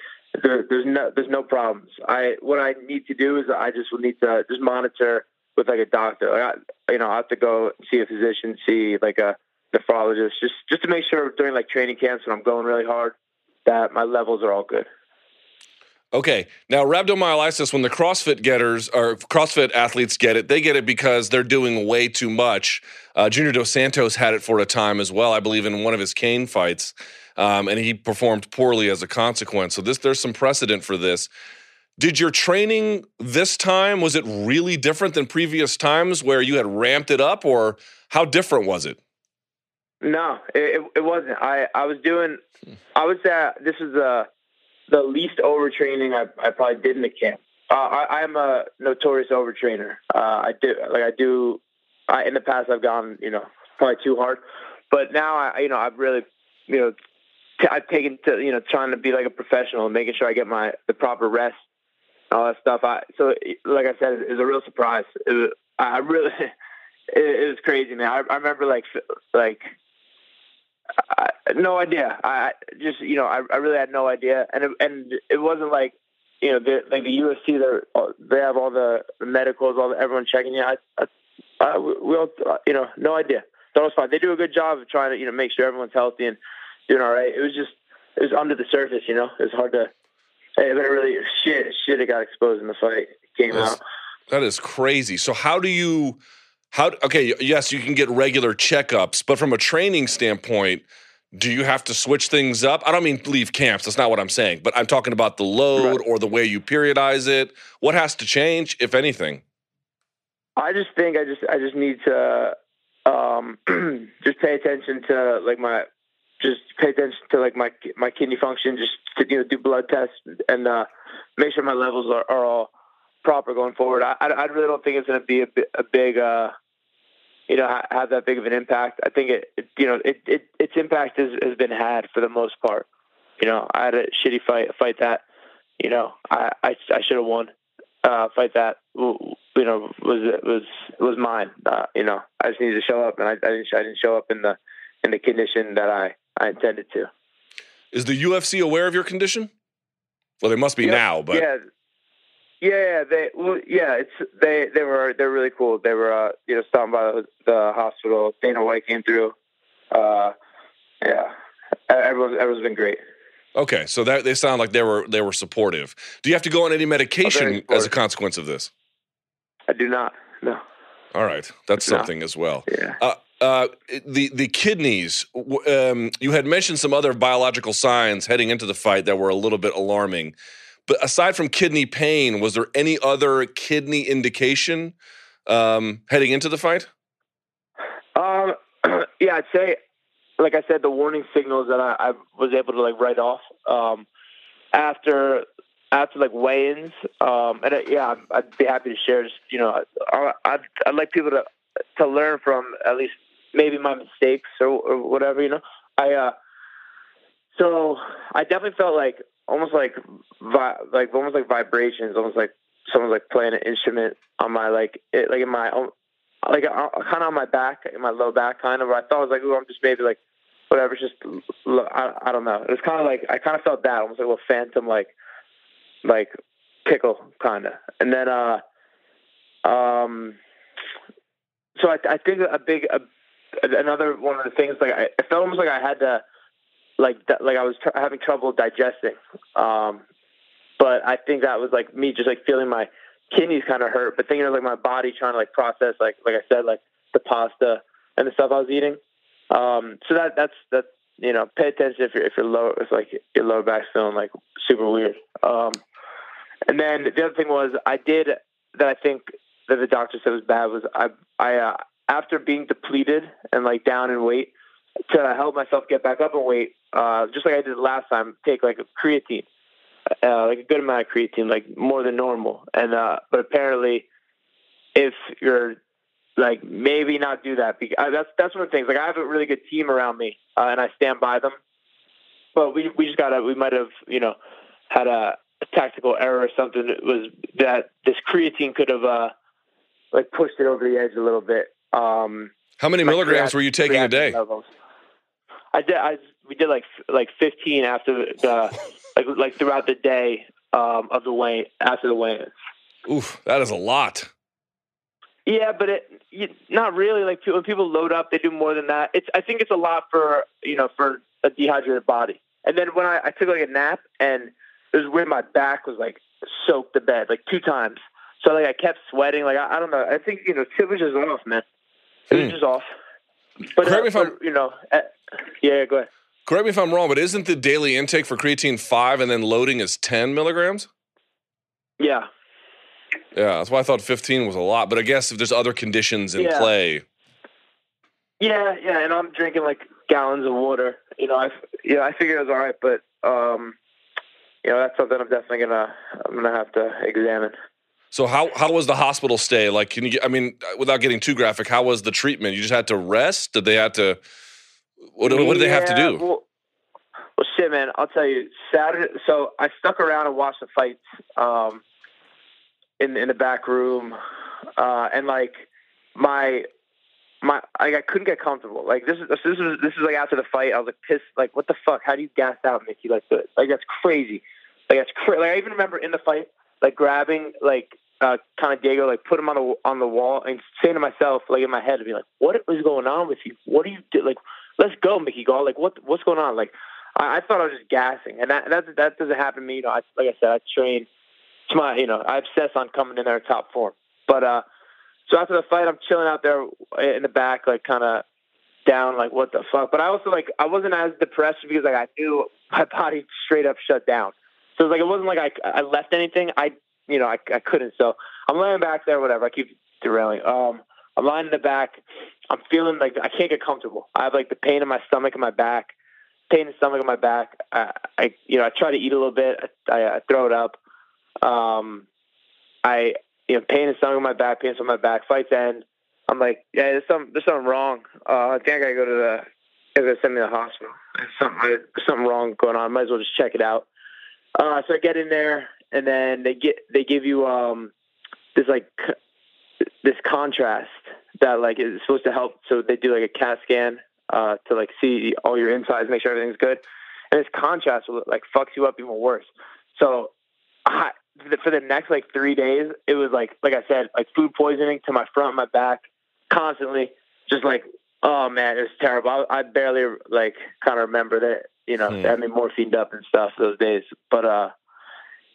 There, there's no, there's no problems. I what I need to do is I just will need to just monitor with like a doctor. Like I, you know, I have to go see a physician, see like a nephrologist, just just to make sure during like training camps when I'm going really hard that my levels are all good. Okay. Now, rhabdomyolysis, when the CrossFit getters or CrossFit athletes get it, they get it because they're doing way too much. Uh, Junior Dos Santos had it for a time as well, I believe, in one of his Cane fights, um, and he performed poorly as a consequence. So this, there's some precedent for this. Did your training this time, was it really different than previous times where you had ramped it up, or how different was it? No, it, it wasn't. I, I was doing, I would say this is a, the least overtraining I, I probably did in the camp. Uh, I, I'm a notorious overtrainer. Uh, I do like I do. I, in the past, I've gone you know probably too hard, but now I you know I've really you know t- I've taken to you know trying to be like a professional and making sure I get my the proper rest, and all that stuff. I so like I said, it was a real surprise. It was, I really it, it was crazy, man. I, I remember like like. I, no idea. I just, you know, I, I really had no idea. And it, and it wasn't like, you know, the, like the U F C, they have all the medicals, all the, everyone checking you. I, I, I, we all, you know, no idea. That was fine. They do a good job of trying to, you know, make sure everyone's healthy and doing all right. It was just, it was under the surface, you know. It was hard to, hey, but it really, shit, shit, it got exposed in the fight. It came That's, out. That is crazy. So how do you... How, okay, yes, you can get regular checkups, but from a training standpoint, do you have to switch things up? I don't mean leave camps. That's not what I'm saying. But I'm talking about the load right. or the way you periodize it. What has to change, if anything? I just think I just I just need to um, just pay attention to like my just pay attention to like my my kidney function. Just to, you know, do blood tests and uh, make sure my levels are, are all proper going forward. I, I really don't think it's going to be a, a big, uh, you know, have that big of an impact. I think it, it you know, it, it its impact has, has been had for the most part. You know, I had a shitty fight, fight that, you know, I I, I should have won. Uh, fight that, you know, was was was mine. Uh, you know, I just needed to show up, and I, I didn't I didn't show up in the in the condition that I, I intended to. Is the U F C aware of your condition? Well, they must be yeah, now, but yeah. Yeah, they well, yeah, it's they, they were they're really cool. They were uh, you know stopping by the, the hospital. Dana White came through. Uh, yeah, everyone everyone's been great. Okay, so that they sound like they were they were supportive. Do you have to go on any medication oh, as a consequence of this? I do not. No. All right, that's something no. as well. Yeah. Uh, uh, the the kidneys. Um, you had mentioned some other biological signs heading into the fight that were a little bit alarming. But aside from kidney pain, was there any other kidney indication um, heading into the fight? Um, yeah, I'd say, like I said, the warning signals that I, I was able to like write off um, after after like weigh-ins, um, and uh, yeah, I'd be happy to share. Just, you know, I, I'd, I'd like people to to learn from at least maybe my mistakes or, or whatever. You know, I uh, so I definitely felt like. Almost like, vi- like almost like vibrations. Almost like someone's like playing an instrument on my like, it, like in my, own, like uh, kind of on my back, in my low back, kind of. Where I thought I was like, oh, I'm just maybe like, whatever. It's just, I, I don't know. It was kind of like I kind of felt that almost like a little phantom like, like tickle kind of. And then, uh, um, so I, I think a big, a, another one of the things like I, it felt almost like I had to. Like, like I was tr- having trouble digesting. Um, but I think that was like me just like feeling my kidneys kind of hurt, but thinking of like my body trying to like process, like, like I said, like the pasta and the stuff I was eating. Um, so that, that's, that, you know, pay attention if you're, if you're low, if like your lower back's feeling like super weird. Um, and then the other thing was I did that. I think that the doctor said was bad was I, I, uh, after being depleted and like down in weight, to help myself get back up in weight, uh, just like I did last time, take like a creatine, uh, like a good amount of creatine, like more than normal. And uh, but apparently, if you're like maybe not do that, because uh, that's that's one of the things. Like I have a really good team around me, uh, and I stand by them. But we we just gotta we might have you know had a, a tactical error or something that was that this creatine could have uh, like pushed it over the edge a little bit. Um, How many milligrams were you taking a day? Levels. I did. I we did like like fifteen after the like like throughout the day um, of the weigh after the weigh-in. Oof, that is a lot. Yeah, but it you, not really. Like when people load up, they do more than that. It's I think it's a lot for you know for a dehydrated body. And then when I, I took like a nap, and it was when my back was like soaked to bed like two times. So like I kept sweating. Like I, I don't know. I think you know it was just off, man. It was hmm. just off. But correct uh, me if I'm, but, you know. Uh, Yeah, go ahead. Correct me if I'm wrong, but isn't the daily intake for creatine five and then loading is ten milligrams? Yeah. Yeah, that's why I thought fifteen was a lot. But I guess if there's other conditions in yeah. play. Yeah, yeah, and I'm drinking like gallons of water. You know, I yeah, I figure it was all right, but um, you know, that's something I'm definitely gonna I'm gonna have to examine. So how how was the hospital stay? Like, can you? I mean, without getting too graphic, how was the treatment? You just had to rest? Did they have to? What, what do they have to do? Yeah, well, well, shit, man. I'll tell you. Saturday, so I stuck around and watched the fights um, in in the back room, uh, and like my my like, I couldn't get comfortable. Like this is this is this is like after the fight, I was like pissed. Like what the fuck? How do you gas out, Mickey? Like the, like that's crazy. Like that's crazy. Like I even remember in the fight, like grabbing like uh, kind of Diego, like put him on the on the wall, and saying to myself, like in my head, to be like, what is going on with you? What do you do? Like. Let's go, Mickey Gall. Like, what what's going on? Like, I, I thought I was just gassing, and that that, that doesn't happen to me. You know, I, like I said, I train. It's my, you know, I obsess on coming in there top form. But uh, so after the fight, I'm chilling out there in the back, like kind of down, like what the fuck. But I also like I wasn't as depressed because like I knew my body straight up shut down. So it was, like it wasn't like I I left anything. I you know I I couldn't. So I'm laying back there, whatever. I keep derailing. Um. I'm lying in the back. I'm feeling like I can't get comfortable. I have like the pain in my stomach and my back, pain in the stomach and my back. I, I, you know, I try to eat a little bit. I, I throw it up. Um, I, you know, pain in the stomach and my back, pain in my back. Fights end. I'm like, yeah, there's something, there's something wrong. Uh, I think I gotta go to the. They're gonna send me to the hospital. There's something, there's something wrong going on. I might as well just check it out. Uh, so I get in there, and then they get, they give you um, this like. this contrast that like is supposed to help. So they do like a CAT scan uh, to like see all your insides, make sure everything's good. And this contrast like fucks you up even worse. So I, for the next like three days, it was like, like I said, like food poisoning to my front and my back constantly, just like, oh man, it was terrible. I, I barely like kind of remember that, you know, mm. they had me morphined up and stuff those days. But uh,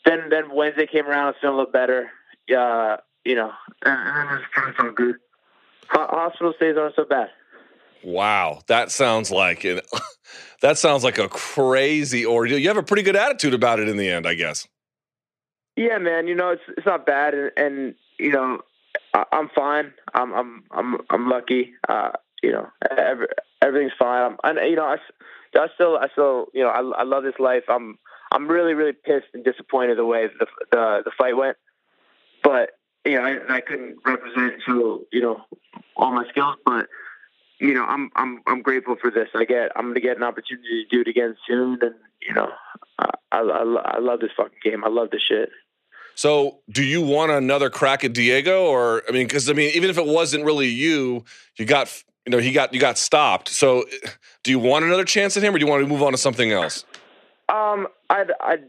then, then Wednesday came around, I was feeling a little better. Uh, You know, and it was kind of good. Hospital stays aren't so bad. Wow, that sounds like it. That sounds like a crazy ordeal. You have a pretty good attitude about it in the end, I guess. Yeah, man. You know, it's it's not bad, and, and you know, I, I'm fine. I'm I'm I'm I'm lucky. Uh, you know, every, everything's fine. I'm, I, you know, I, I still I still you know I I love this life. I'm I'm really really pissed and disappointed the way the the, the fight went, but. You know, I, I couldn't represent to you know all my skills, but you know, I'm I'm I'm grateful for this. I get I'm gonna get an opportunity to do it again soon, and you know, I I, I love this fucking game. I love this shit. So, do you want another crack at Diego, or I mean, because I mean, even if it wasn't really you, you got you know he got you got stopped. So, do you want another chance at him, or do you want to move on to something else? Um, I'd I'd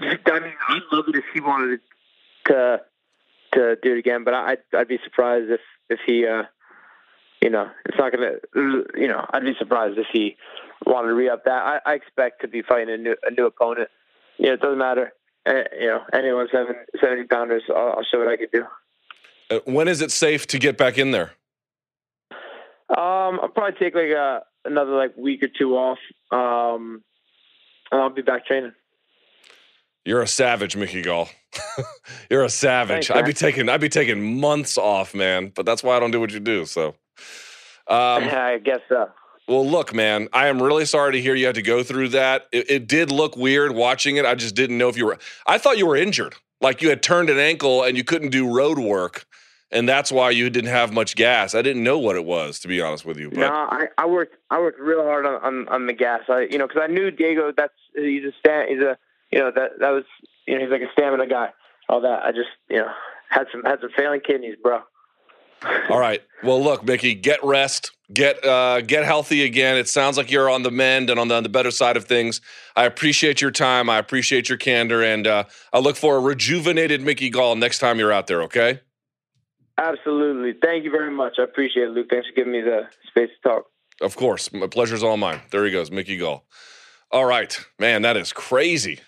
I mean, I'd love it if he wanted to. to do it again, but I'd, I'd be surprised if, if he, uh, you know, it's not going to, you know, I'd be surprised if he wanted to re-up that. I, I expect to be fighting a new, a new opponent. You know, it doesn't matter. Uh, you know, anyone's having seventy pounders, I'll, I'll show what I can do. Uh, when is it safe to get back in there? Um, I'll probably take like a, another like week or two off. Um, and I'll be back training. You're a savage, Mickey Gall. You're a savage. Thanks, I'd be taking I'd be taking months off, man. But that's why I don't do what you do. So, um, I guess so. Well, look, man, I am really sorry to hear you had to go through that. It, it did look weird watching it. I just didn't know if you were – I thought you were injured. Like you had turned an ankle and you couldn't do road work, and that's why you didn't have much gas. I didn't know what it was, to be honest with you. But. No, I, I worked I worked real hard on, on, on the gas, I, you know, because I knew Diego, that's – he's a – he's a you know, that that was – you know, he's like a stamina guy, all that. I just, you know, had some had some failing kidneys, bro. All right. Well, look, Mickey, get rest, get uh, get healthy again. It sounds like you're on the mend and on the, on the better side of things. I appreciate your time. I appreciate your candor, and uh, I look for a rejuvenated Mickey Gall next time you're out there, okay? Absolutely. Thank you very much. I appreciate it, Luke. Thanks for giving me the space to talk. Of course. My pleasure's all mine. There he goes, Mickey Gall. All right. Man, that is crazy.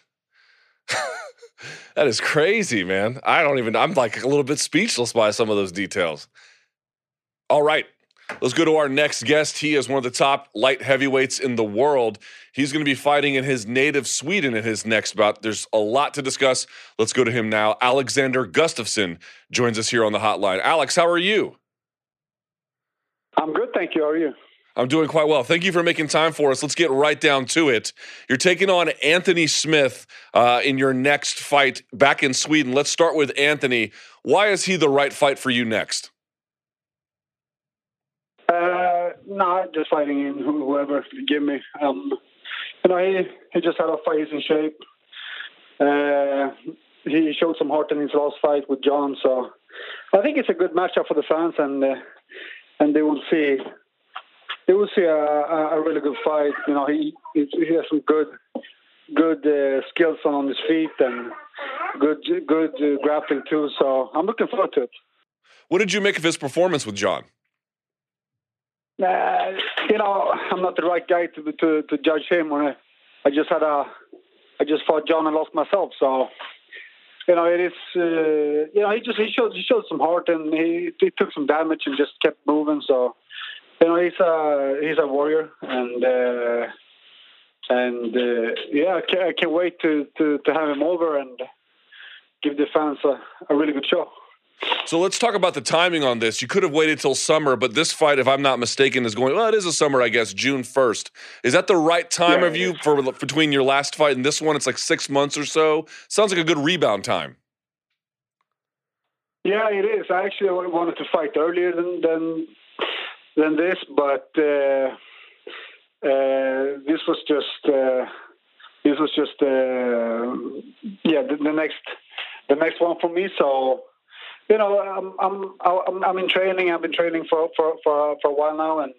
That is crazy, man. I don't even, I'm like a little bit speechless by some of those details. All right, let's go to our next guest. He is one of the top light heavyweights in the world. He's going to be fighting in his native Sweden in his next bout. There's a lot to discuss. Let's go to him now. Alexander Gustafson joins us here on the hotline. Alex, how are you? I'm good, thank you. How are you? I'm doing quite well. Thank you for making time for us. Let's get right down to it. You're taking on Anthony Smith uh, in your next fight back in Sweden. Let's start with Anthony. Why is he the right fight for you next? Uh, no, just fighting in whoever give me. Um, you know, he, he just had a fight. He's in shape. Uh, he showed some heart in his last fight with John. So I think it's a good matchup for the fans, and uh, and they will see. They will see a, a really good fight. You know, he he has some good good uh, skills on his feet and good good uh, grappling too. So I'm looking forward to it. What did you make of his performance with John? Uh, you know, I'm not the right guy to to, to judge him. When I, I just had a I just fought John and lost myself. So you know, it is uh, you know he just he showed he showed some heart, and he, he took some damage and just kept moving. So. You know, he's a he's a warrior, and uh, and uh, yeah, I can't, I can't wait to, to, to have him over and give the fans a, a really good show. So let's talk about the timing on this. You could have waited till summer, but this fight, if I'm not mistaken, is going. Well, it is a summer, I guess, June first. Is that the right time yeah, of you for between your last fight and this one? It's like six months or so. Sounds like a good rebound time. Yeah, it is. I actually wanted to fight earlier than. than than this, but uh, uh, this was just uh, this was just uh, yeah the, the next the next one for me. So you know I'm I'm I'm, I'm in training. I've been training for for, for, for a while now, and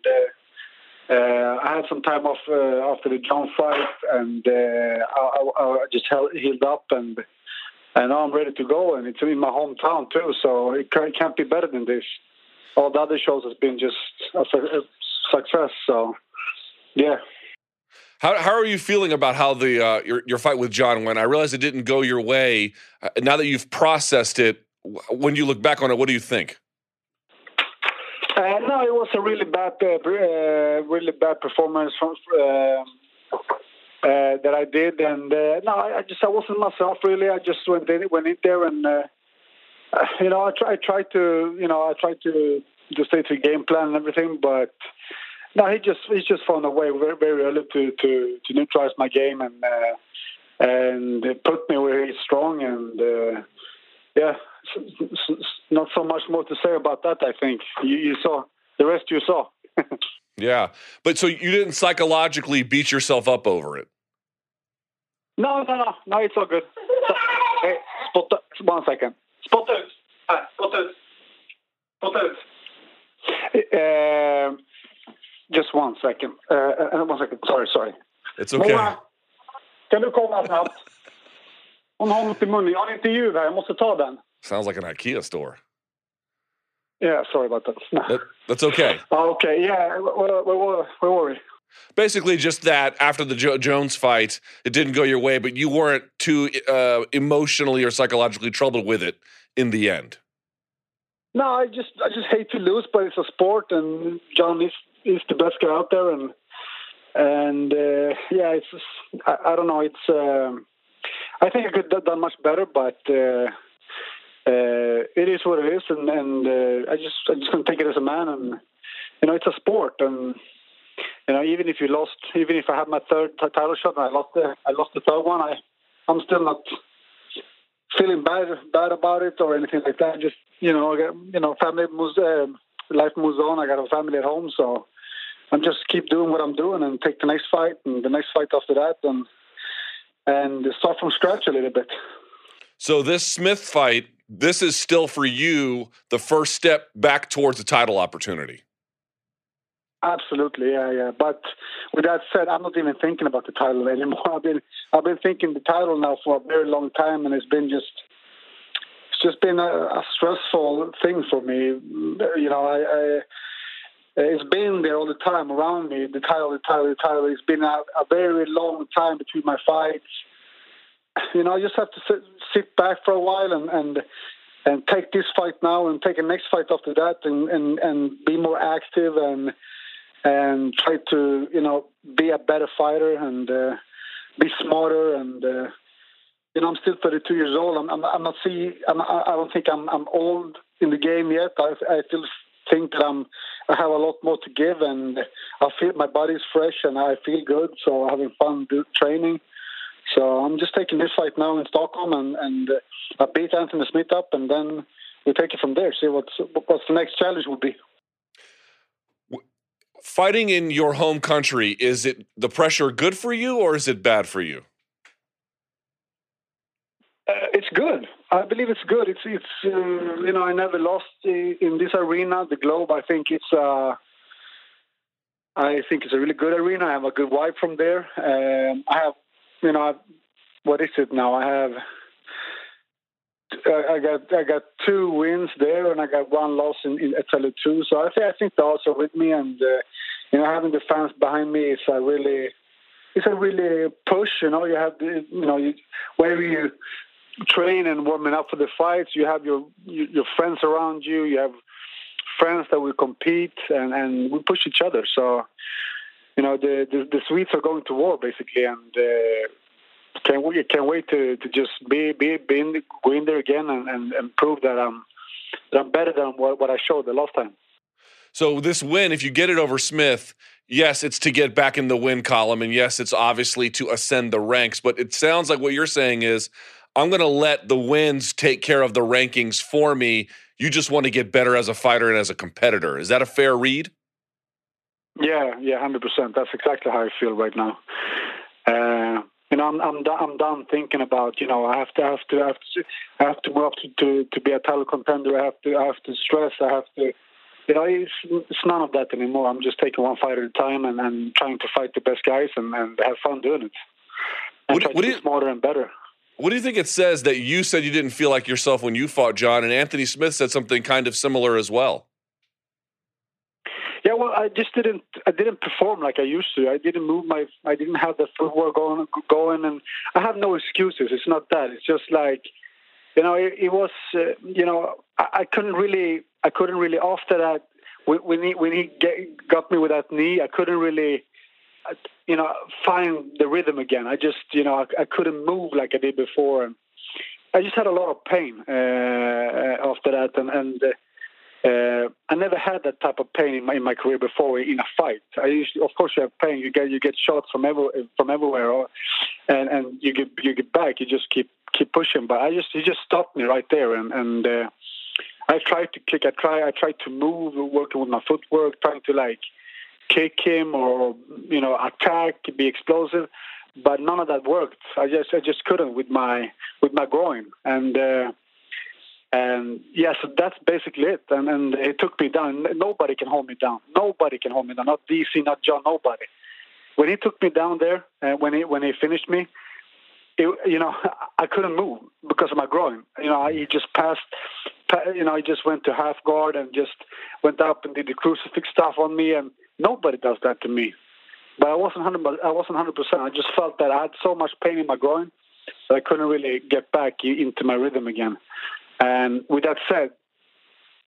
uh, uh, I had some time off uh, after the John fight, and uh, I, I, I just held, healed up, and and now I'm ready to go. And it's in my hometown too, so it can't be better than this. All the other shows has been just a success. So, yeah. How how are you feeling about how the uh, your your fight with John went? I realize it didn't go your way. Uh, now that you've processed it, when you look back on it, what do you think? Uh, no, it was a really bad, uh, really bad performance from, uh, uh, that I did, and uh, no, I, I just I wasn't myself really. I just went in, went in there and. Uh, You know, I try, I try to, you know, I try to just stay to the game plan and everything, but no, he just, he just found a way very, very early to, to, to neutralize my game and uh, and put me where he's strong, and uh, yeah, not so much more to say about that. I think you, you saw the rest. You saw. Yeah, but so you didn't psychologically beat yourself up over it. No, no, no, no. It's all good. So, hey, spot up, one second. Spot out. Ah, spot out. Spot out. Uh, just one second. Uh, one second. Sorry, sorry. It's okay. Mona, kan du komma snabbt? Hon har ont i munnen. Jag har en intervju här. Jag måste ta den. Sounds like an IKEA store. Yeah, sorry about that. No. that that's okay. Oh, okay, yeah. Where, where, where were we? Basically just that after the Jo- Jones fight, it didn't go your way, but you weren't too uh, emotionally or psychologically troubled with it in the end. No, I just I just hate to lose, but it's a sport, and John is, is the best guy out there, and and uh, yeah, it's just, I, I don't know. It's um, I think I could have done much better, but uh, uh, it is what it is, and, and uh, I just I just gonna take it as a man, and you know it's a sport, and. you know, even if you lost, even if I had my third title shot and I lost the, I lost the third one, I, I'm still not feeling bad bad about it or anything like that. Just, you know, you know, family moves, uh, life moves on. I got a family at home, so I'm just keep doing what I'm doing and take the next fight and the next fight after that, and and start from scratch a little bit. So this Smith fight, this is still for you the first step back towards a title opportunity. Absolutely, yeah, yeah. But with that said, I'm not even thinking about the title anymore. I've been, I've been thinking the title now for a very long time, and it's been just, it's just been a, a stressful thing for me. You know, I, I, it's been there all the time around me. The title, the title, the title. It's been a, a very long time between my fights. You know, I just have to sit, sit back for a while and, and and take this fight now and take a next fight after that, and, and, and be more active and and try to, you know, be a better fighter and uh, be smarter. And uh, you know, I'm still thirty-two years old. I'm I'm, I'm not see. I'm, I don't think I'm I'm old in the game yet. I I still think that I'm I have a lot more to give, and I feel my body's fresh and I feel good. So I'm having fun do, training. So I'm just taking this fight now in Stockholm, and, and uh, I beat Anthony Smith up, and then we take it from there, see what's, what's the next challenge will be. Fighting in your home country, is it the pressure good for you or is it bad for you? Uh, it's good. I believe it's good. It's, it's uh, you know, I never lost in this arena, the Globe. I think it's... Uh, I think it's a really good arena. I have a good vibe from there. Um, I have You know, I, what is it now? I have, I got, I got two wins there, and I got one loss in, in at Tele two. So I think, I think they're also with me, and uh, you know, having the fans behind me is a really, it's a really push. You know, you have, the, you know, you, whenever you train and warming up for the fights, you have your your friends around you. You have friends that will compete, and, and we push each other. So. You know, the, the the Swedes are going to war basically, and uh, can't wait, can't wait to, to just be be, be in, go in there again and, and, and prove that I'm that I'm better than what, what I showed the last time. So this win, if you get it over Smith, yes, it's to get back in the win column, and yes, it's obviously to ascend the ranks. But it sounds like what you're saying is, I'm going to let the wins take care of the rankings for me. You just want to get better as a fighter and as a competitor. Is that a fair read? Yeah, yeah, hundred percent. That's exactly how I feel right now. Uh, you know, I'm I'm I'm done thinking about. You know, I have to I have to I have to I have to move up to, to to be a title contender. I have to I have to stress. I have to. You know, it's it's none of that anymore. I'm just taking one fight at a time and, and trying to fight the best guys and, and have fun doing it. And what, try what to do be you, smarter and better. What do you think it says that you said you didn't feel like yourself when you fought John, and Anthony Smith said something kind of similar as well? Yeah, well, I just didn't. I didn't perform like I used to. I didn't move my. I didn't have the footwork going, going, and I have no excuses. It's not that. It's just like, you know, it, it was. Uh, you know, I, I couldn't really. I couldn't really. After that, when he when he get, got me with that knee, I couldn't really, you know, find the rhythm again. I just, you know, I, I couldn't move like I did before, and I just had a lot of pain uh, after that, and and. Uh, Uh, I never had that type of pain in my, in my career before in a fight. I usually, of course, you have pain. You get you get shots from every, from everywhere, or, and and you get you get back. You just keep keep pushing. But I just he just stopped me right there, and and uh, I tried to kick. I try I tried to move, working with my footwork, trying to like kick him or you know attack, be explosive. But none of that worked. I just I just couldn't with my with my groin and. Uh, And yeah, so that's basically it. And, and it took me down. Nobody can hold me down. Nobody can hold me down. Not D C, not John, nobody. When he took me down there, uh, when he when he finished me, it, you know, I couldn't move because of my groin. You know, he just passed. You know, he just went to half guard and just went up and did the crucifix stuff on me. And nobody does that to me. But I wasn't one hundred. I wasn't one hundred percent. I just felt that I had so much pain in my groin that I couldn't really get back into my rhythm again. And with that said,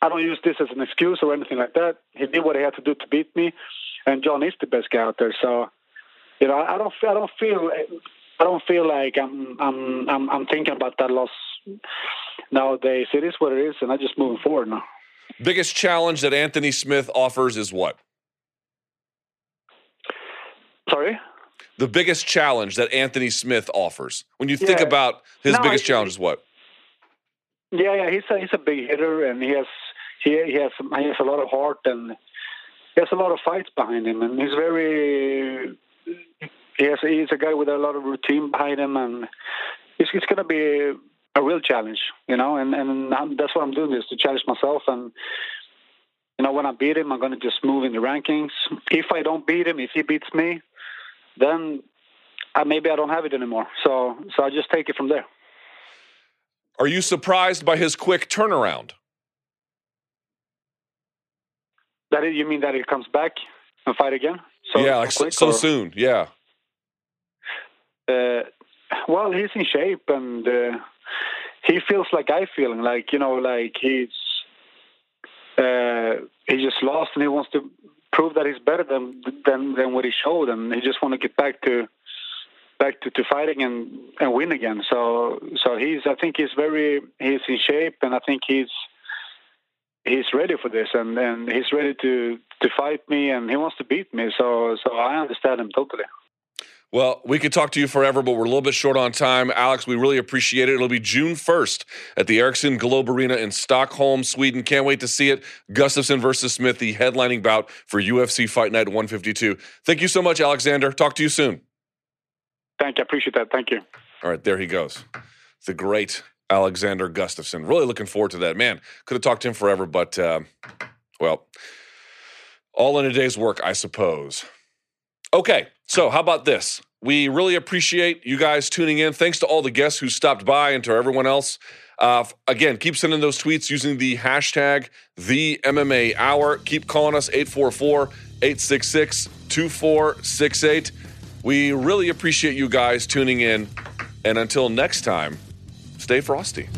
I don't use this as an excuse or anything like that. He did what he had to do to beat me, and John is the best guy out there. So, you know, I don't, I don't feel, I don't feel like I'm, I'm, I'm, I'm thinking about that loss nowadays. It is what it is, and I'm just moving forward now. Biggest challenge that Anthony Smith offers is what? Sorry? The biggest challenge that Anthony Smith offers. When you think yeah. about his no, biggest challenge is what? Yeah, yeah, he's a, he's a big hitter, and he has he, he has he has a lot of heart, and he has a lot of fights behind him, and he's very he has he's a guy with a lot of routine behind him, and it's it's going to be a real challenge, you know, and and I'm, that's what I'm doing is to challenge myself, and you know when I beat him, I'm going to just move in the rankings. If I don't beat him, if he beats me, then I, maybe I don't have it anymore. So so I just take it from there. Are you surprised by his quick turnaround? That it, you mean that he comes back and fight again? So yeah, like quick, so, so soon. Yeah. Uh, well, he's in shape, and uh, he feels like I feel, like you know, like he's uh, he just lost, and he wants to prove that he's better than than than what he showed, and he just want to get back to. Back to, to fighting and, and win again. So so he's I think he's very he's in shape, and I think he's he's ready for this, and, and he's ready to, to fight me, and he wants to beat me. So so I understand him totally. Well, we could talk to you forever, but we're a little bit short on time. Alex, we really appreciate it. It'll be June first at the Ericsson Globe Arena in Stockholm, Sweden. Can't wait to see it. Gustafsson versus Smith, the headlining bout for U F C Fight Night one fifty-two. Thank you so much, Alexander. Talk to you soon. Thank you. I appreciate that. Thank you. All right, there he goes. The great Alexander Gustafson. Really looking forward to that. Man, could have talked to him forever, but, uh, well, all in a day's work, I suppose. Okay, so how about this? We really appreciate you guys tuning in. Thanks to all the guests who stopped by and to everyone else. Uh, again, keep sending those tweets using the hashtag The M M A Hour. Keep calling us eight four four, eight six six, two four six eight. We really appreciate you guys tuning in. And until next time, stay frosty.